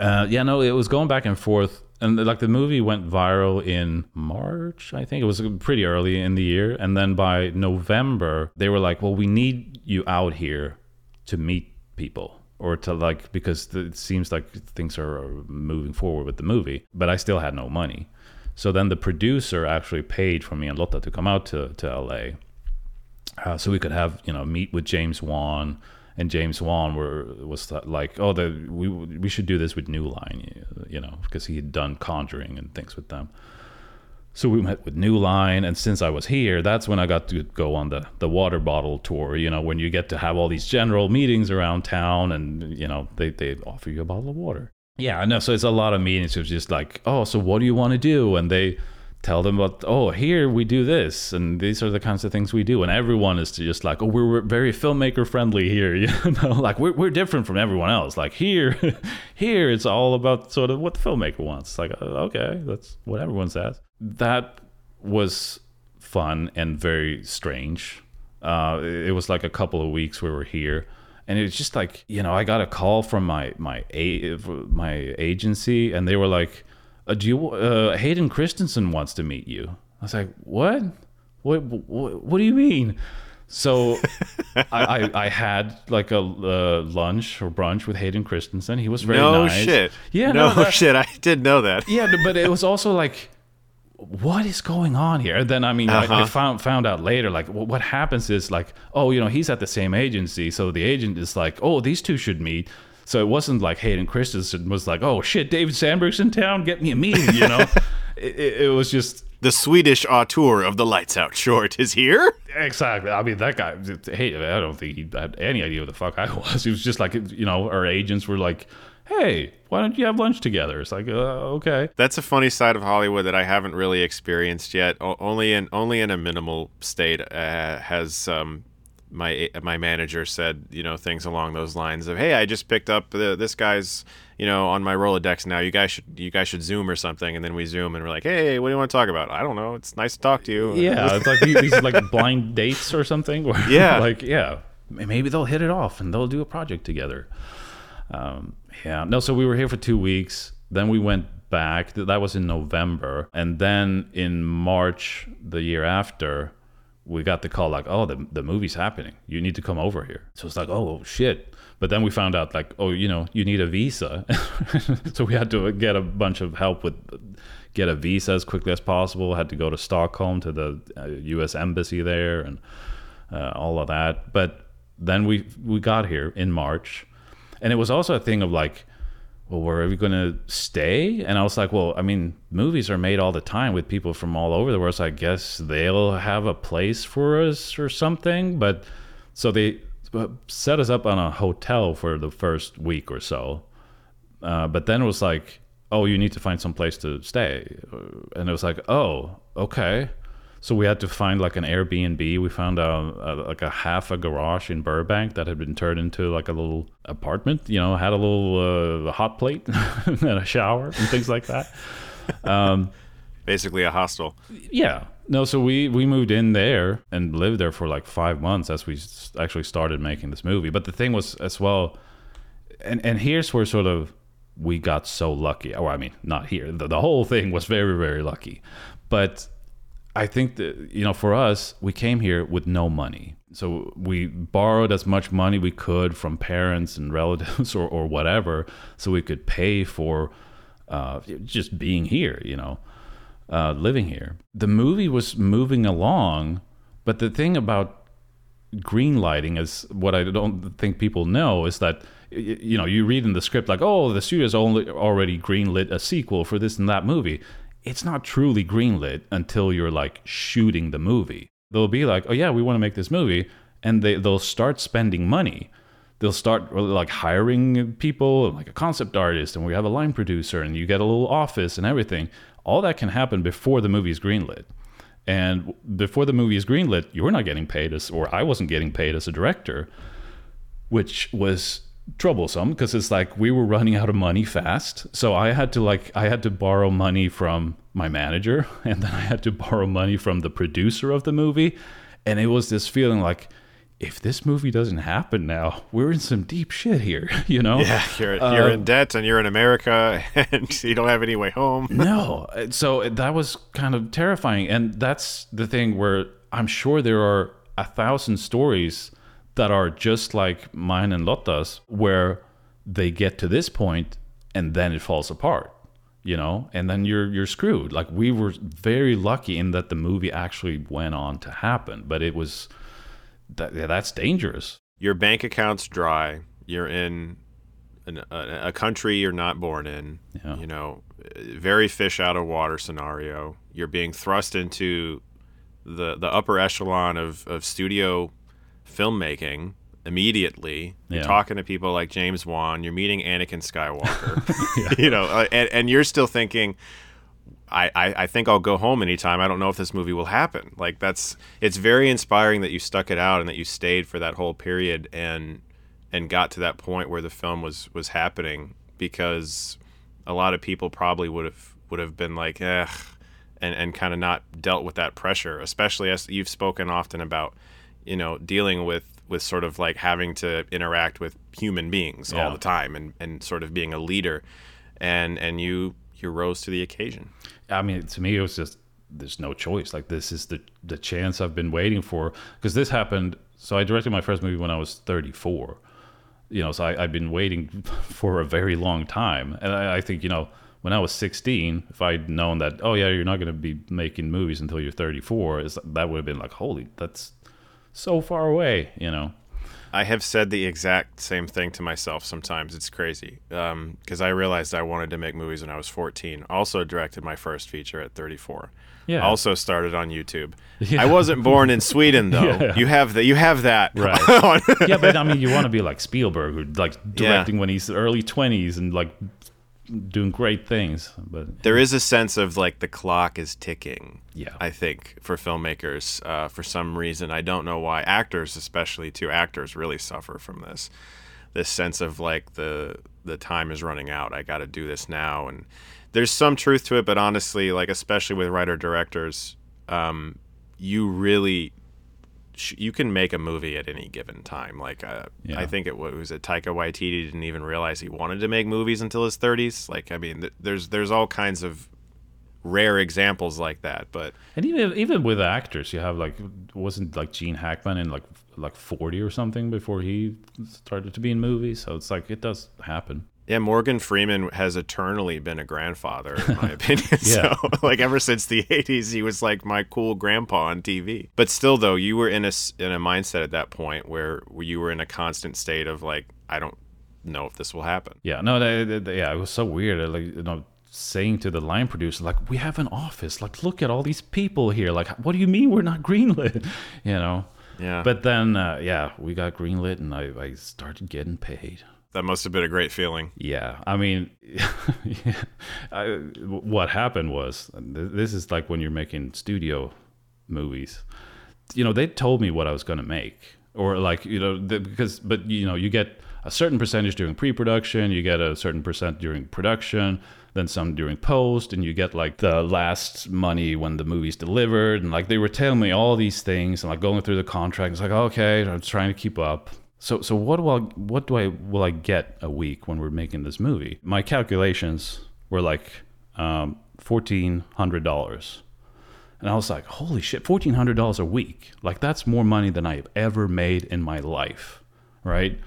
was going back and forth. And like the movie went viral in March, I think. It was pretty early in the year. And then by November, they were like, well, we need you out here to meet people, or to like, because it seems like things are moving forward with the movie. But I still had no money. So then the producer actually paid for me and Lotta to come out to LA, so we could have, you know, meet with James Wan. And James Wan was like, oh, we should do this with New Line, you know, because he had done Conjuring and things with them. So we met with New Line, and since I was here, that's when I got to go on the water bottle tour, you know, when you get to have all these general meetings around town, and, you know, they offer you a bottle of water. Yeah, I know. So it's a lot of meetings. It's just like, oh, so what do you want to do? And they tell them about, oh, here we do this, and these are the kinds of things we do. And everyone is just like, oh, we're very filmmaker friendly here, you know, like we're different from everyone else. Like here it's all about sort of what the filmmaker wants. It's like, okay, that's what everyone says. That was fun and very strange. It was like a couple of weeks we were here, and it was just like, you know, I got a call from my agency, and they were like, Hayden Christensen wants to meet you. I was like, what do you mean? So I had like a lunch or brunch with Hayden Christensen. He was very nice. No shit. Yeah. No shit. I did know that. Yeah. But it was also like, what is going on here? And then, I mean, I found out later, like what happens is like, oh, you know, he's at the same agency. So the agent is like, oh, these two should meet. So it wasn't like Hayden Christensen was like, oh shit, David Sandberg's in town, get me a meeting, you know? it was just... The Swedish auteur of the Lights Out short is here? Exactly. I mean, that guy, I don't think he had any idea what the fuck I was. He was just like, you know, our agents were like, hey, why don't you have lunch together? It's like, okay. That's a funny side of Hollywood that I haven't really experienced yet. Only in a minimal state has... My manager said, you know, things along those lines of, hey, I just picked up this guy's, you know, on my Rolodex now. You guys should Zoom or something. And then we Zoom, and we're like, hey, what do you want to talk about? I don't know. It's nice to talk to you. Yeah, it's like these like blind dates or something. Where, yeah, like yeah, maybe they'll hit it off and they'll do a project together. So we were here for 2 weeks. Then we went back. That was in November, and then in March the year after, we got the call like, oh, the movie's happening. You need to come over here. So it's like, oh, shit. But then we found out like, oh, you know, you need a visa. So we had to get a bunch of help with get a visa as quickly as possible. Had to go to Stockholm to the U.S. embassy there, and all of that. But then we got here in March. And it was also a thing of like, well, where are we going to stay? And I was like, well, I mean, movies are made all the time with people from all over the world, so I guess they'll have a place for us or something. But so they set us up on a hotel for the first week or so. But then it was like, oh, you need to find some place to stay. And it was like, oh, okay. So we had to find like an Airbnb. We found a half a garage in Burbank that had been turned into like a little apartment, you know, had a little hot plate and a shower and things like that. Basically a hostel. Yeah. No, so we moved in there and lived there for like 5 months as we actually started making this movie. But the thing was as well, and here's where sort of we got so lucky. Or I mean, not here. The whole thing was very, very lucky. But... I think that, you know, for us, we came here with no money. So we borrowed as much money we could from parents and relatives or whatever, so we could pay for just being here, you know, living here. The movie was moving along, but the thing about green lighting is what I don't think people know is that, you know, you read in the script like, oh, the studio's already greenlit a sequel for this and that movie. It's not truly greenlit until you're like shooting the movie. They'll be like, oh yeah, we want to make this movie. And they'll start spending money. They'll start like hiring people, like a concept artist, and we have a line producer, and you get a little office and everything. All that can happen before the movie is greenlit. And before the movie is greenlit, you're not getting paid as, or I wasn't getting paid as a director, which was troublesome because it's like we were running out of money fast. So I had to borrow money from my manager, and then I had to borrow money from the producer of the movie. And it was this feeling like, if this movie doesn't happen now, we're in some deep shit here, you know? Yeah, you're in debt, and you're in America, and you don't have any way home. No. So that was kind of terrifying. And that's the thing where I'm sure there are 1,000 stories that are just like mine and Lotta's, where they get to this point and then it falls apart, you know? And then you're screwed. Like, we were very lucky in that the movie actually went on to happen, but it was... that's dangerous. Your bank account's dry. You're in a country you're not born in. Yeah. You know, very fish out of water scenario. You're being thrust into the upper echelon of studio filmmaking immediately. Yeah. You're talking to people like James Wan. You're meeting Anakin Skywalker. You know, and you're still thinking, I think I'll go home anytime. I don't know if this movie will happen. Like, it's very inspiring that you stuck it out and that you stayed for that whole period and got to that point where the film was happening, because a lot of people probably would have been like, and kind of not dealt with that pressure, especially as you've spoken often about, you know, dealing with sort of like having to interact with human beings all the time and sort of being a leader, and you rose to the occasion. I mean, to me, it was just, there's no choice. Like, this is the chance I've been waiting for, because this happened. So I directed my first movie when I was 34, you know, so I've been waiting for a very long time. And I think, you know, when I was 16, if I'd known that, you're not going to be making movies until you're 34, that would have been like, holy, that's so far away, you know? I have said the exact same thing to myself sometimes. It's crazy, because I realized I wanted to make movies when I was 14. Also directed my first feature at 34. Yeah. Also started on YouTube. Yeah. I wasn't born in Sweden, though. Yeah. You have that. Right. Yeah, but I mean, you want to be like Spielberg, who like directing when he's early 20s and like doing great things. But there is a sense of like the clock is ticking. Yeah, I think for filmmakers, for some reason, I don't know why. Actors, especially too, really suffer from this sense of like the time is running out. I got to do this now, and there's some truth to it. But honestly, like especially with writer directors, you can make a movie at any given time. Like, I think it was Taika Waititi didn't even realize he wanted to make movies until his 30s. Like, I mean, there's all kinds of rare examples like that. But and even with actors, you have like, wasn't like Gene Hackman in like 40 or something before he started to be in movies. So it's like, it does happen. Yeah, Morgan Freeman has eternally been a grandfather, in my opinion. Yeah. So, like, ever since the 80s, he was, like, my cool grandpa on TV. But still, though, you were in a mindset at that point where you were in a constant state of, like, I don't know if this will happen. Yeah, no, it was so weird. Like, you know, saying to the line producer, like, we have an office. Like, look at all these people here. Like, what do you mean we're not greenlit? You know? Yeah. But then, we got greenlit, and I started getting paid. That must have been a great feeling. Yeah. I mean, what happened was, this is like when you're making studio movies, you know, they told me what I was going to make, or like, you know, but you know, you get a certain percentage during pre-production, you get a certain percent during production, then some during post, and you get like the last money when the movie's delivered. And like, they were telling me all these things and like going through the contract. It's like, okay, I'm trying to keep up. So what will I get a week when we're making this movie? My calculations were like $1,400, and I was like, holy shit, $1,400 a week! Like, that's more money than I have ever made in my life, right?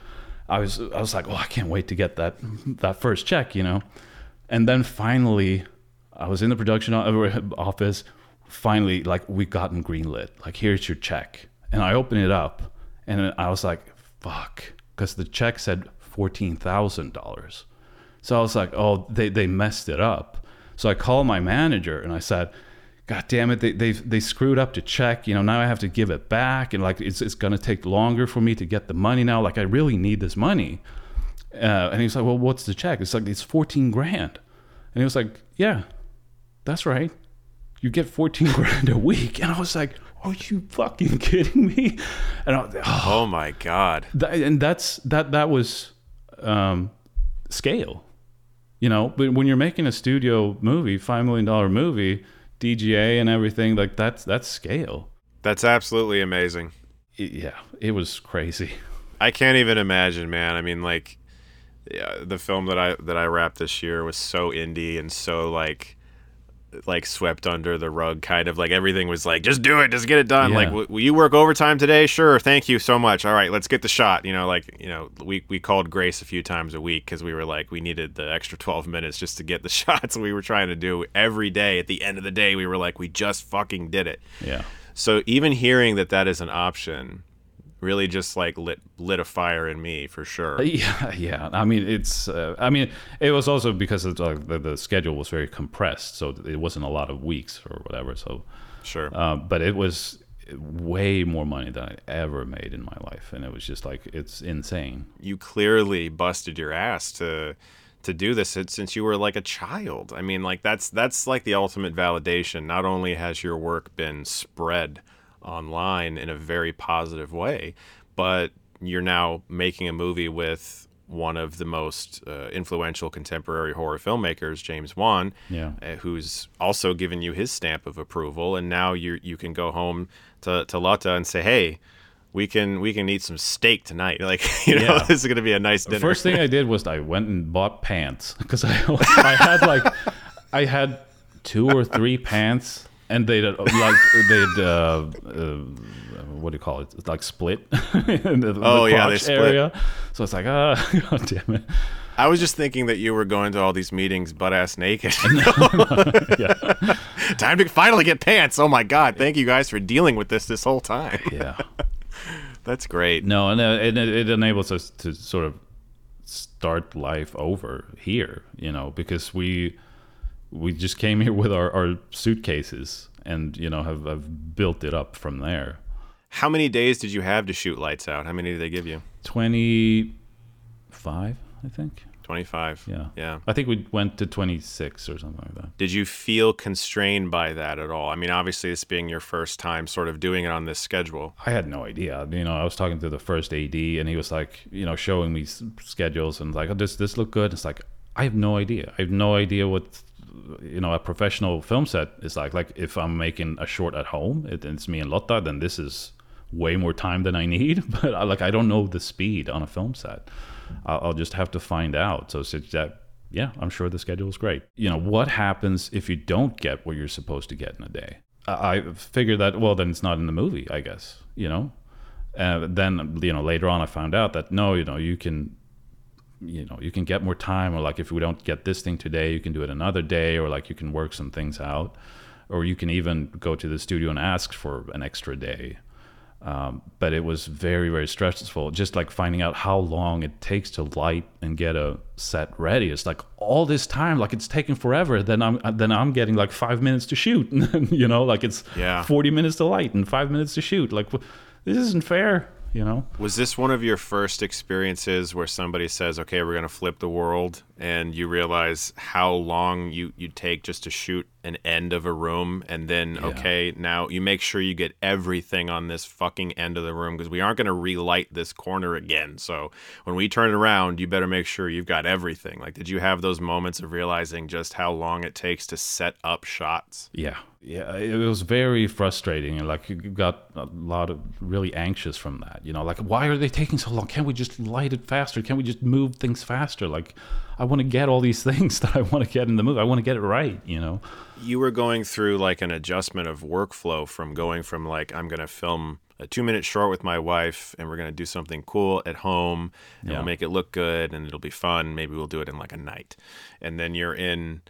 I was like, oh, I can't wait to get that first check, you know. And then finally, I was in the production office. Finally, like, we gotten greenlit. Like, here's your check, and I open it up, and I was like, fuck, because the check said $14,000. So I was like, oh, they messed it up. So I called my manager and I said, god damn it, they screwed up the check, you know, now I have to give it back, and like it's gonna take longer for me to get the money now, like I really need this money. And he's like, well, what's the check? It's like, it's 14 grand. And he was like, yeah, that's right, you get 14 grand a week. And I was like, are you fucking kidding me? And oh my god! That was scale. You know, but when you're making a studio movie, $5 million movie, DGA and everything, like that's scale. That's absolutely amazing. Yeah, it was crazy. I can't even imagine, man. I mean, like, yeah, the film that I wrapped this year was so indie and so like swept under the rug, kind of like everything was like, just do it, just get it done. Yeah. Like, will you work overtime today? Sure, thank you so much. All right, let's get the shot. You know, like, you know, we called grace a few times a week because we were like, we needed the extra 12 minutes just to get the shots we were trying to do every day. At the end of the day, we were like, we just fucking did it. Yeah. So even hearing that is an option really just like lit a fire in me for sure. Yeah. I mean, it's it was also because of the schedule was very compressed, so it wasn't a lot of weeks or whatever. So sure, but it was way more money than I ever made in my life, and it was just like, it's insane. You clearly busted your ass to do this since you were like a child. I mean, like that's like the ultimate validation. Not only has your work been spread online in a very positive way, but you're now making a movie with one of the most influential contemporary horror filmmakers, James Wan, who's also given you his stamp of approval, and now you can go home to Lotta and say, hey, we can eat some steak tonight. Like, you know, yeah. This is going to be a nice dinner. The first thing I did was I went and bought pants, because I had 2 or 3 pants. And they'd what do you call it? It's like split in the crotch split area. So it's like, God damn it. I was just thinking that you were going to all these meetings butt-ass naked. Yeah. Time to finally get pants. Oh, my God. Thank you guys for dealing with this whole time. Yeah. That's great. No, and it enables us to sort of start life over here, you know, because we just came here with our suitcases and, you know, have built it up from there. How many days did you have to shoot Lights Out? How many did they give you? 25, I think. 25. Yeah. I think we went to 26 or something like that. Did you feel constrained by that at all? I mean, obviously, this being your first time sort of doing it on this schedule. I had no idea. You know, I was talking to the first AD, and he was like, you know, showing me schedules and like, oh, does this look good? It's like, I have no idea. I have no idea what... You know, a professional film set is like if I'm making a short at home, it's me and Lotta, then this is way more time than I need. But I don't know the speed on a film set. I'll just have to find out. So I'm sure the schedule is great. You know, what happens if you don't get what you're supposed to get in a day? I figured that, well, then it's not in the movie, I guess, you know. Then, you know, later on I found out that, no, you know, you can get more time, or like if we don't get this thing today, you can do it another day, or like you can work some things out, or you can even go to the studio and ask for an extra day. But it was very, very stressful, just like finding out how long it takes to light and get a set ready. It's like all this time, like it's taking forever. Then I'm getting like 5 minutes to shoot, you know, like it's 40 minutes to light and 5 minutes to shoot. Like, this isn't fair. You know, was this one of your first experiences where somebody says, okay, we're going to flip the world, and you realize how long you take just to shoot an end of a room, and then okay, now you make sure you get everything on this fucking end of the room, because we aren't going to relight this corner again, so when we turn around you better make sure you've got everything? Like, did you have those moments of realizing just how long it takes to set up shots? Yeah, it was very frustrating, and like you got a lot of really anxious from that. You know, like, why are they taking so long? Can't we just light it faster? Can't we just move things faster? Like, I want to get all these things that I want to get in the movie. I want to get it right, you know. You were going through like an adjustment of workflow from going from like, I'm going to film a 2-minute short with my wife, and we're going to do something cool at home, and we'll make it look good, and it'll be fun. Maybe we'll do it in like a night. And then you're in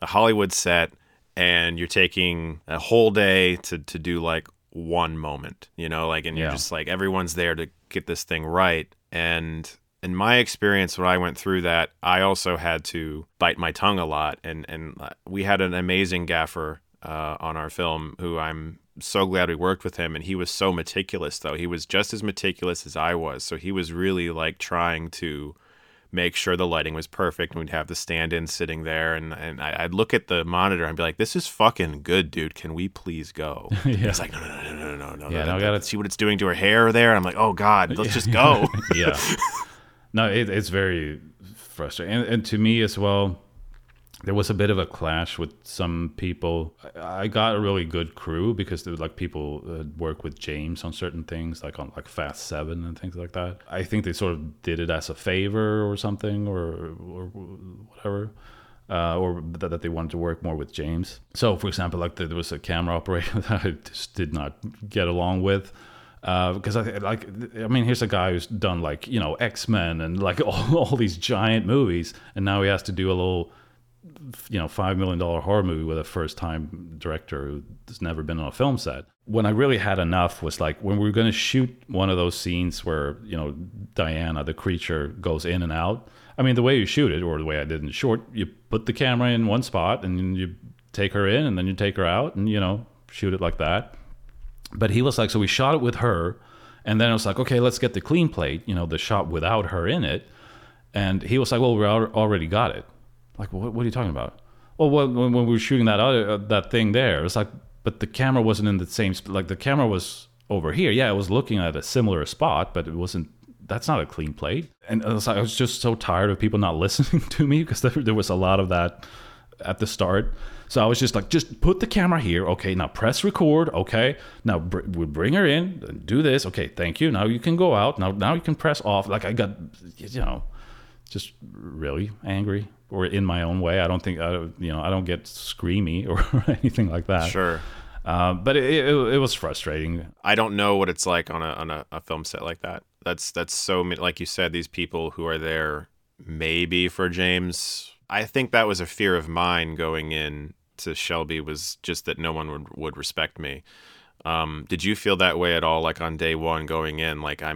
a Hollywood set, and you're taking a whole day to do like one moment, you know, like, and you're just like, everyone's there to get this thing right. And in my experience, when I went through that, I also had to bite my tongue a lot. And we had an amazing gaffer on our film, who I'm so glad we worked with him. And he was so meticulous, though. He was just as meticulous as I was. So he was really like trying to make sure the lighting was perfect, and we'd have the stand-in sitting there, and I'd look at the monitor and be like, this is fucking good, dude, can we please go? It's like, no, I gotta see what it's doing to her hair there. And I'm like, oh God, let's just go. Yeah. No, it's very frustrating. And to me as well, there was a bit of a clash with some people. I got a really good crew because there were like people work with James on certain things, like on like Fast 7 and things like that. I think they sort of did it as a favor or something, or whatever, or that they wanted to work more with James. So, for example, like there was a camera operator that I just did not get along with. Because here's a guy who's done like, you know, X-Men and like all these giant movies, and now he has to do a little, you know, $5 million horror movie with a first-time director who's never been on a film set. When I really had enough was like when we were going to shoot one of those scenes where, you know, Diana, the creature, goes in and out. I mean, the way you shoot it, or the way I did in short, you put the camera in one spot and you take her in and then you take her out and, you know, shoot it like that. But he was like, so we shot it with her, and then I was like, okay, let's get the clean plate, you know, the shot without her in it. And he was like, well, we already got it. Like, what are you talking about? Oh, well, when we were shooting that other that thing there, it's like, but the camera wasn't in the same, like the camera was over here. Yeah, it was looking at a similar spot, but it wasn't, that's not a clean plate. And I was just so tired of people not listening to me because there was a lot of that at the start. So I was just like, just put the camera here. Okay, now press record. Okay, now we bring her in and do this. Okay, thank you. Now you can go out. Now you can press off. Like I got, you know, just really angry, or in my own way. I don't think, I don't get screamy or anything like that. Sure. But it was frustrating. I don't know what it's like on a film set like that. That's so, like you said, these people who are there maybe for James. I think that was a fear of mine going in to Shelby, was just that no one would respect me. Did you feel that way at all? Like on day one going in, like I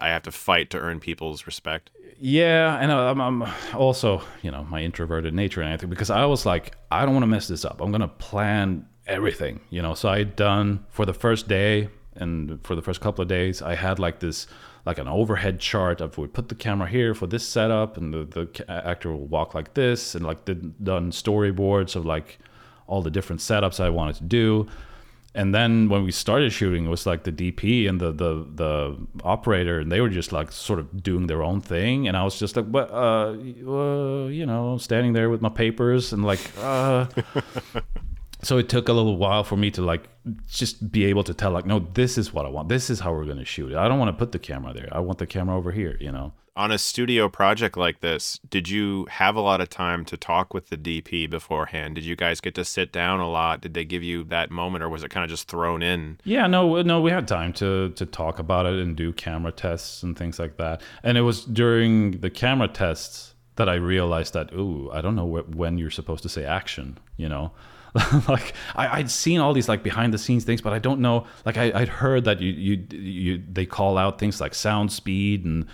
have to fight to earn people's respect. Yeah. And I'm also, you know, my introverted nature and everything, because I was like, I don't want to mess this up. I'm going to plan everything, you know? So I had done for the first day and for the first couple of days, I had like this, like an overhead chart of we put the camera here for this setup and the actor will walk like this, and like done storyboards of like all the different setups I wanted to do. And then when we started shooting, it was like the DP and the operator, and they were just like sort of doing their own thing. And I was just like, "What? You know, standing there with my papers and like." So it took a little while for me to like just be able to tell like, no, this is what I want. This is how we're going to shoot it. I don't want to put the camera there. I want the camera over here, you know. On a studio project like this, did you have a lot of time to talk with the DP beforehand? Did you guys get to sit down a lot? Did they give you that moment, or was it kind of just thrown in? Yeah, no, we had time to talk about it and do camera tests and things like that. And it was during the camera tests that I realized that, ooh, I don't know when you're supposed to say action, you know. Like I'd seen all these like behind the scenes things, but I don't know. Like I'd heard that they call out things like sound speed and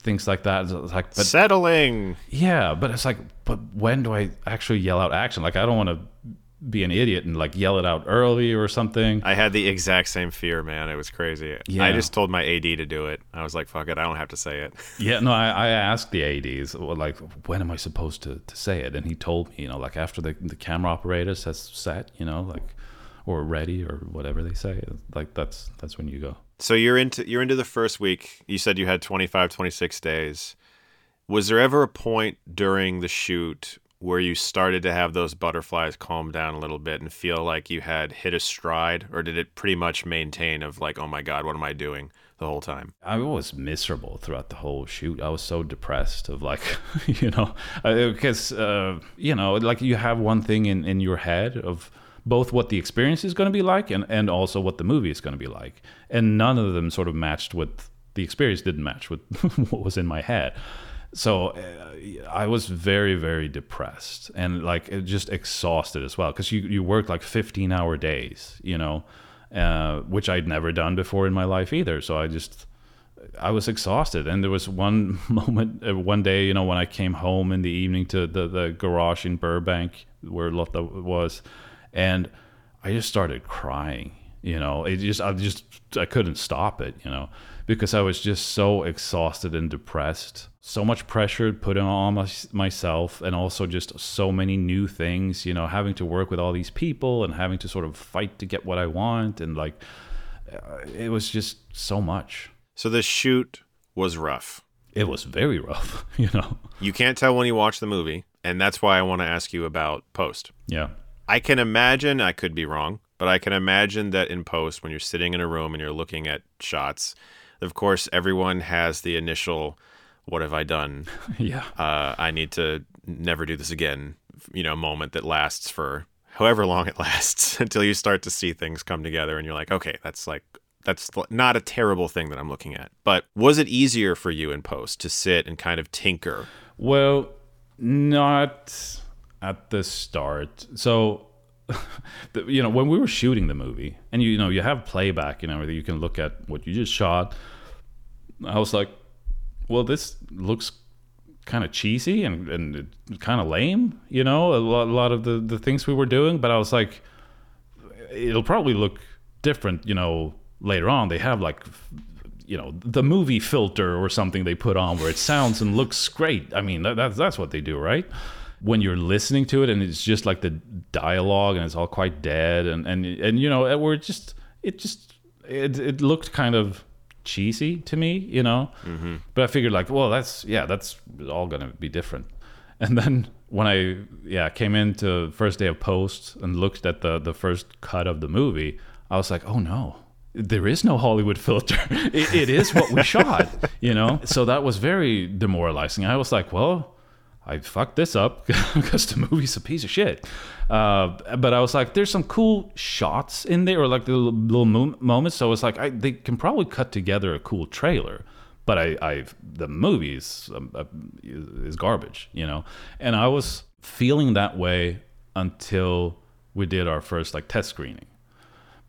things like that. It's like, but, settling. Yeah, but it's like, but when do I actually yell out action? Like I don't want to be an idiot and like yell it out early or something. I had the exact same fear, man. It was crazy. Yeah. I just told my AD to do it. I was like, fuck it, I don't have to say it. Yeah, no, I asked the ADs, like, when am I supposed to say it? And he told me, you know, like after the camera operator says set, you know, like, or ready or whatever they say, like that's when you go. So you're into the first week. You said you had 25, 26 days. Was there ever a point during the shoot where you started to have those butterflies calm down a little bit and feel like you had hit a stride, or did it pretty much maintain of like, oh my God, what am I doing the whole time? I was miserable throughout the whole shoot. I was so depressed of like, you know, because, you know, like you have one thing in your head of both what the experience is going to be like and also what the movie is going to be like. And none of them sort of matched with, the experience didn't match with what was in my head. So I was very, very depressed and like just exhausted as well, because you work like 15-hour days, you know, which I'd never done before in my life either. So I was exhausted. And there was one moment, one day, you know, when I came home in the evening to the garage in Burbank where Lotta was, and I just started crying, you know. I couldn't stop it, you know, because I was just so exhausted and depressed. So much pressure put on myself, and also just so many new things, you know, having to work with all these people and having to sort of fight to get what I want. And like, it was just so much. So the shoot was rough. it was very rough, you know. You can't tell when you watch the movie, and that's why I want to ask you about post. Yeah. I can imagine, I could be wrong, but I can imagine that in post, when you're sitting in a room and you're looking at shots, of course, everyone has the initial, what have I done? Yeah. I need to never do this again, you know, moment that lasts for however long it lasts until you start to see things come together and you're like, okay, that's not a terrible thing that I'm looking at. But was it easier for you in post to sit and kind of tinker? Well, not at the start. So, you know, when we were shooting the movie and, you know, you have playback and everything, you can look at what you just shot. I was like, well, this looks kind of cheesy and kind of lame, you know, a lot of the things we were doing. But I was like, it'll probably look different, you know, later on. They have like, you know, the movie filter or something they put on where it sounds and looks great. I mean, that's what they do, right? When you're listening to it and it's just like the dialogue and it's all quite dead and you know, we're just, it looked kind of cheesy to me, you know. Mm-hmm. But I figured like, well, that's all gonna be different. And then when I came into first day of post and looked at the first cut of the movie, I was like, oh no, there is no Hollywood filter. It is what we shot, you know? So that was very demoralizing. I was like, well, I fucked this up because the movie's a piece of shit. But I was like, there's some cool shots in there, or like the little moments. So I was like, they can probably cut together a cool trailer, but the movie is garbage, you know? And I was feeling that way until we did our first like test screening.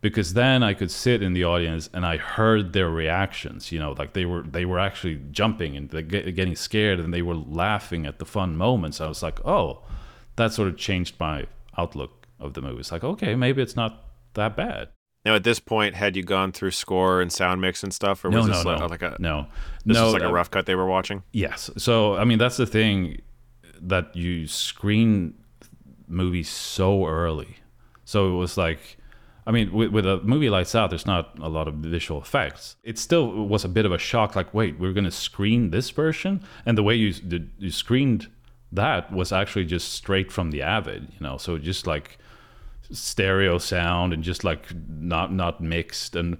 Because then I could sit in the audience and I heard their reactions, you know, like they were actually jumping and getting scared and they were laughing at the fun moments. I was like, oh, that sort of changed my outlook of the movie. It's like, okay, maybe it's not that bad. Now, at this point, had you gone through score and sound mix and stuff? Or was this was like a rough cut they were watching? Yes. So, I mean, that's the thing, that you screen movies so early. So it was like, I mean, with a movie Lights Out, there's not a lot of visual effects. It still was a bit of a shock, like, wait, we're going to screen this version? And the way you screened that was actually just straight from the Avid, you know? So just like stereo sound and just like not mixed. And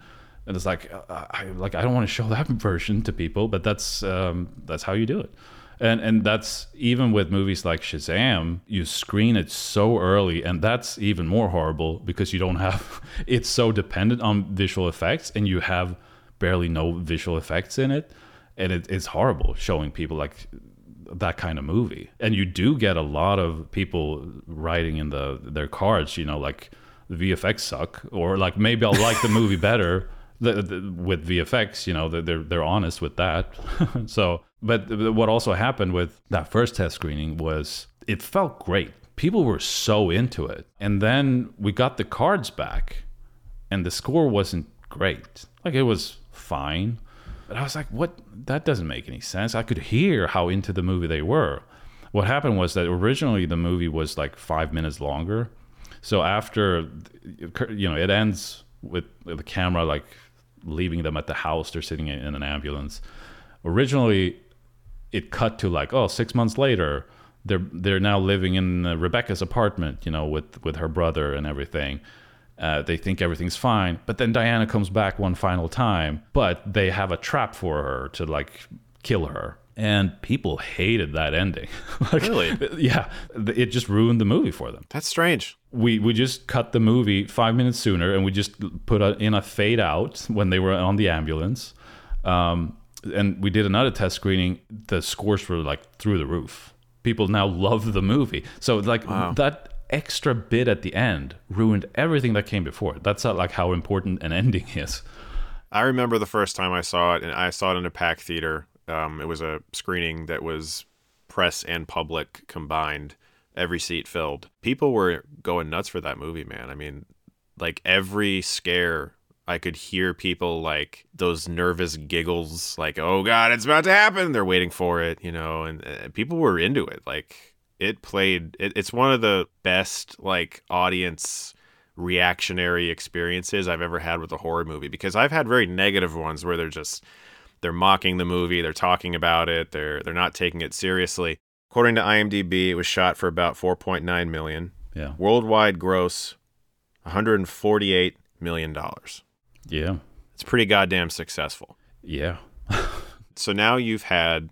it's like, I don't want to show that version to people, but that's how you do it. And that's even with movies like Shazam, you screen it so early, and that's even more horrible because you don't have, it's so dependent on visual effects and you have barely no visual effects in it. And it's horrible showing people like that kind of movie. And you do get a lot of people writing in their cards, you know, like VFX suck, or like maybe I'll like the movie better with VFX, you know, they're honest with that. So, but what also happened with that first test screening was it felt great. People were so into it. And then we got the cards back and the score wasn't great. Like it was fine. But I was like, what? That doesn't make any sense. I could hear how into the movie they were. What happened was that originally the movie was like 5 minutes longer. So after, you know, it ends with the camera like leaving them at the house, they're sitting in an ambulance. Originally it cut to like, oh, 6 months later, they're now living in Rebecca's apartment, you know, with her brother and everything. They think everything's fine, but then Diana comes back one final time, but they have a trap for her to like kill her. And people hated that ending. Like, really? Yeah. It just ruined the movie for them. That's strange. We just cut the movie 5 minutes sooner and we just put in a fade out when they were on the ambulance. And we did another test screening. The scores were like through the roof. People now love the movie. So like, wow, that extra bit at the end ruined everything that came before. That's not like how important an ending is. I remember the first time I saw it, and I saw it in a packed theater. It was a screening that was press and public combined, every seat filled. People were going nuts for that movie, man. I mean, like every scare, I could hear people like those nervous giggles, like, oh God, it's about to happen. They're waiting for it, you know, and people were into it. Like it played, it's one of the best like audience reactionary experiences I've ever had with a horror movie, because I've had very negative ones where they're just, They're mocking the movie. They're talking about it. They're not taking it seriously. According to IMDb, it was shot for about $4.9 million. Yeah. Worldwide gross, $148 million. Yeah. It's pretty goddamn successful. Yeah. So now you've had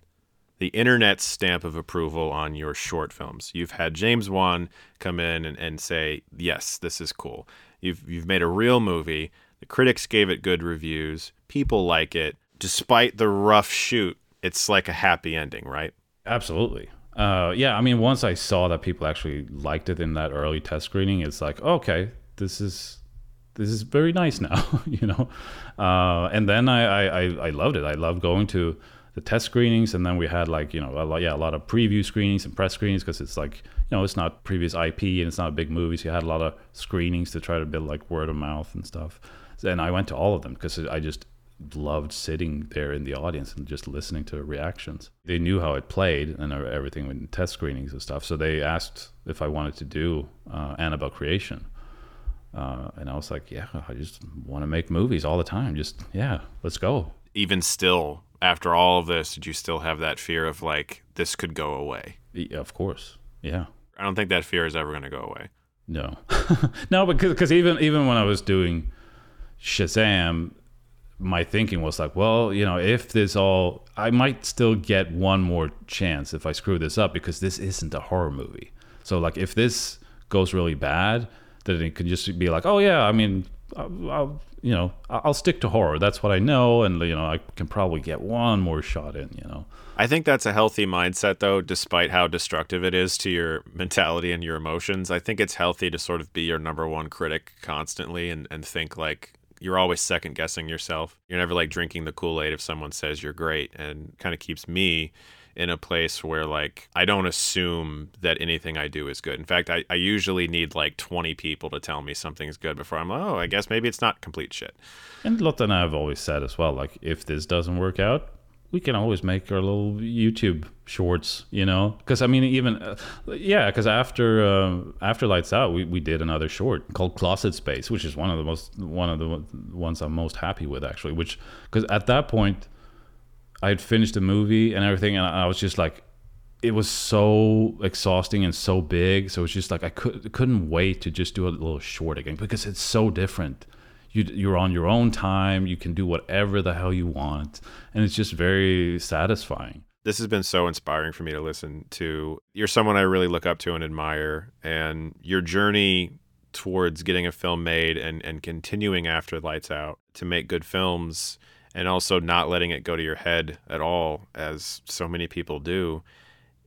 the internet's stamp of approval on your short films. You've had James Wan come in and say, yes, this is cool. You've made a real movie. The critics gave it good reviews. People like it. Despite the rough shoot, it's like a happy ending, right? Absolutely. Yeah, I mean, once I saw that people actually liked it in that early test screening, it's like, okay, this is very nice now, you know? And then I loved it. I loved going to the test screenings, and then we had like, you know, a lot of preview screenings and press screenings, because it's like, you know, it's not previous IP and it's not a big movie, so you had a lot of screenings to try to build like word of mouth and stuff. And I went to all of them because I just loved sitting there in the audience and just listening to reactions. They knew how it played and everything with test screenings and stuff, so they asked if I wanted to do Annabelle Creation. And I was like, yeah, I just want to make movies all the time. Just, yeah, let's go. Even still, after all of this, did you still have that fear of like, this could go away? Yeah, of course. Yeah. I don't think that fear is ever going to go away. No. No, because even when I was doing Shazam, my thinking was like, well, you know, if this all, I might still get one more chance if I screw this up, because this isn't a horror movie. So like, if this goes really bad, then it could just be like, oh yeah, I mean, I'll stick to horror. That's what I know, and you know, I can probably get one more shot in. You know, I think that's a healthy mindset, though, despite how destructive it is to your mentality and your emotions. I think it's healthy to sort of be your number one critic constantly and think like, you're always second guessing yourself. You're never like drinking the Kool-Aid if someone says you're great, and kind of keeps me in a place where like, I don't assume that anything I do is good. In fact, I usually need like 20 people to tell me something's good before I'm like, oh, I guess maybe it's not complete shit. And Lotta and I have always said as well, like, if this doesn't work out, we can always make our little YouTube shorts, you know? Because I mean, even, because after Lights Out, we did another short called Closet Space, which is one of the ones I'm most happy with, actually. Which, because at that point, I'd finished the movie and everything, and I was just like, it was so exhausting and so big, so it's just like I couldn't wait to just do a little short again, because it's so different. You're on your own time. You can do whatever the hell you want. And it's just very satisfying. This has been so inspiring for me to listen to. You're someone I really look up to and admire. And your journey towards getting a film made and continuing after Lights Out to make good films, and also not letting it go to your head at all, as so many people do,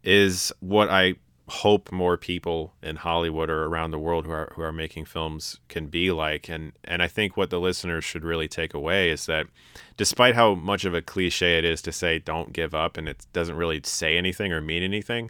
is what I hope more people in Hollywood or around the world who are making films can be like. And I think what the listeners should really take away is that, despite how much of a cliche it is to say don't give up, and it doesn't really say anything or mean anything,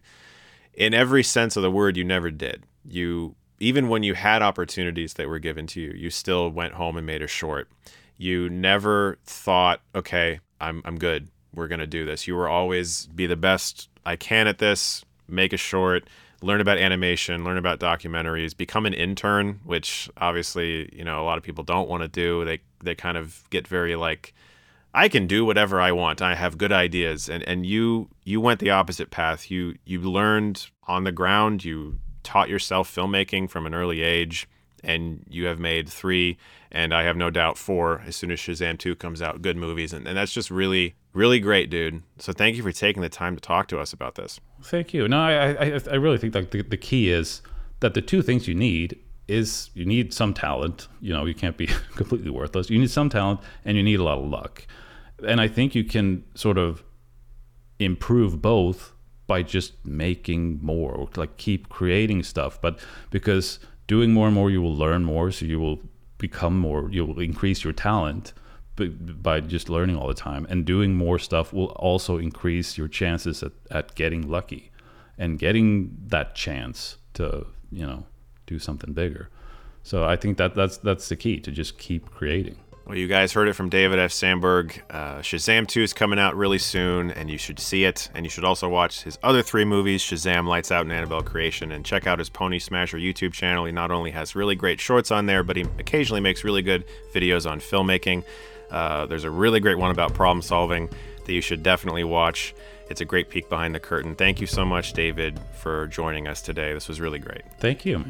in every sense of the word, you never did. You, even when you had opportunities that were given to you, you still went home and made a short. You never thought, okay, I'm good, we're gonna do this. You were always, be the best I can at this, make a short, learn about animation, learn about documentaries, become an intern, which obviously, you know, a lot of people don't want to do. They kind of get very like, I can do whatever I want, I have good ideas. And you went the opposite path. You learned on the ground, you taught yourself filmmaking from an early age, and you have made 3, and I have no doubt 4, as soon as Shazam 2 comes out, good movies. And that's just really, really great, dude. So thank you for taking the time to talk to us about this. Thank you. No, I really think that the key is that the two things you need some talent. You know, you can't be completely worthless. You need some talent, and you need a lot of luck. And I think you can sort of improve both by just making more, or like keep creating stuff. But because doing more and more, you will learn more, so you will become more, you will increase your talent by just learning all the time, and doing more stuff will also increase your chances at getting lucky and getting that chance to, you know, do something bigger. So I think that's the key, to just keep creating. Well, you guys heard it from David F. Sandberg. Shazam 2 is coming out really soon, and you should see it. And you should also watch his other 3 movies, Shazam, Lights Out, and Annabelle Creation, and check out his Pony Smasher YouTube channel. He not only has really great shorts on there, but he occasionally makes really good videos on filmmaking. There's a really great one about problem solving that you should definitely watch. It's a great peek behind the curtain. Thank you so much, David, for joining us today. This was really great. Thank you.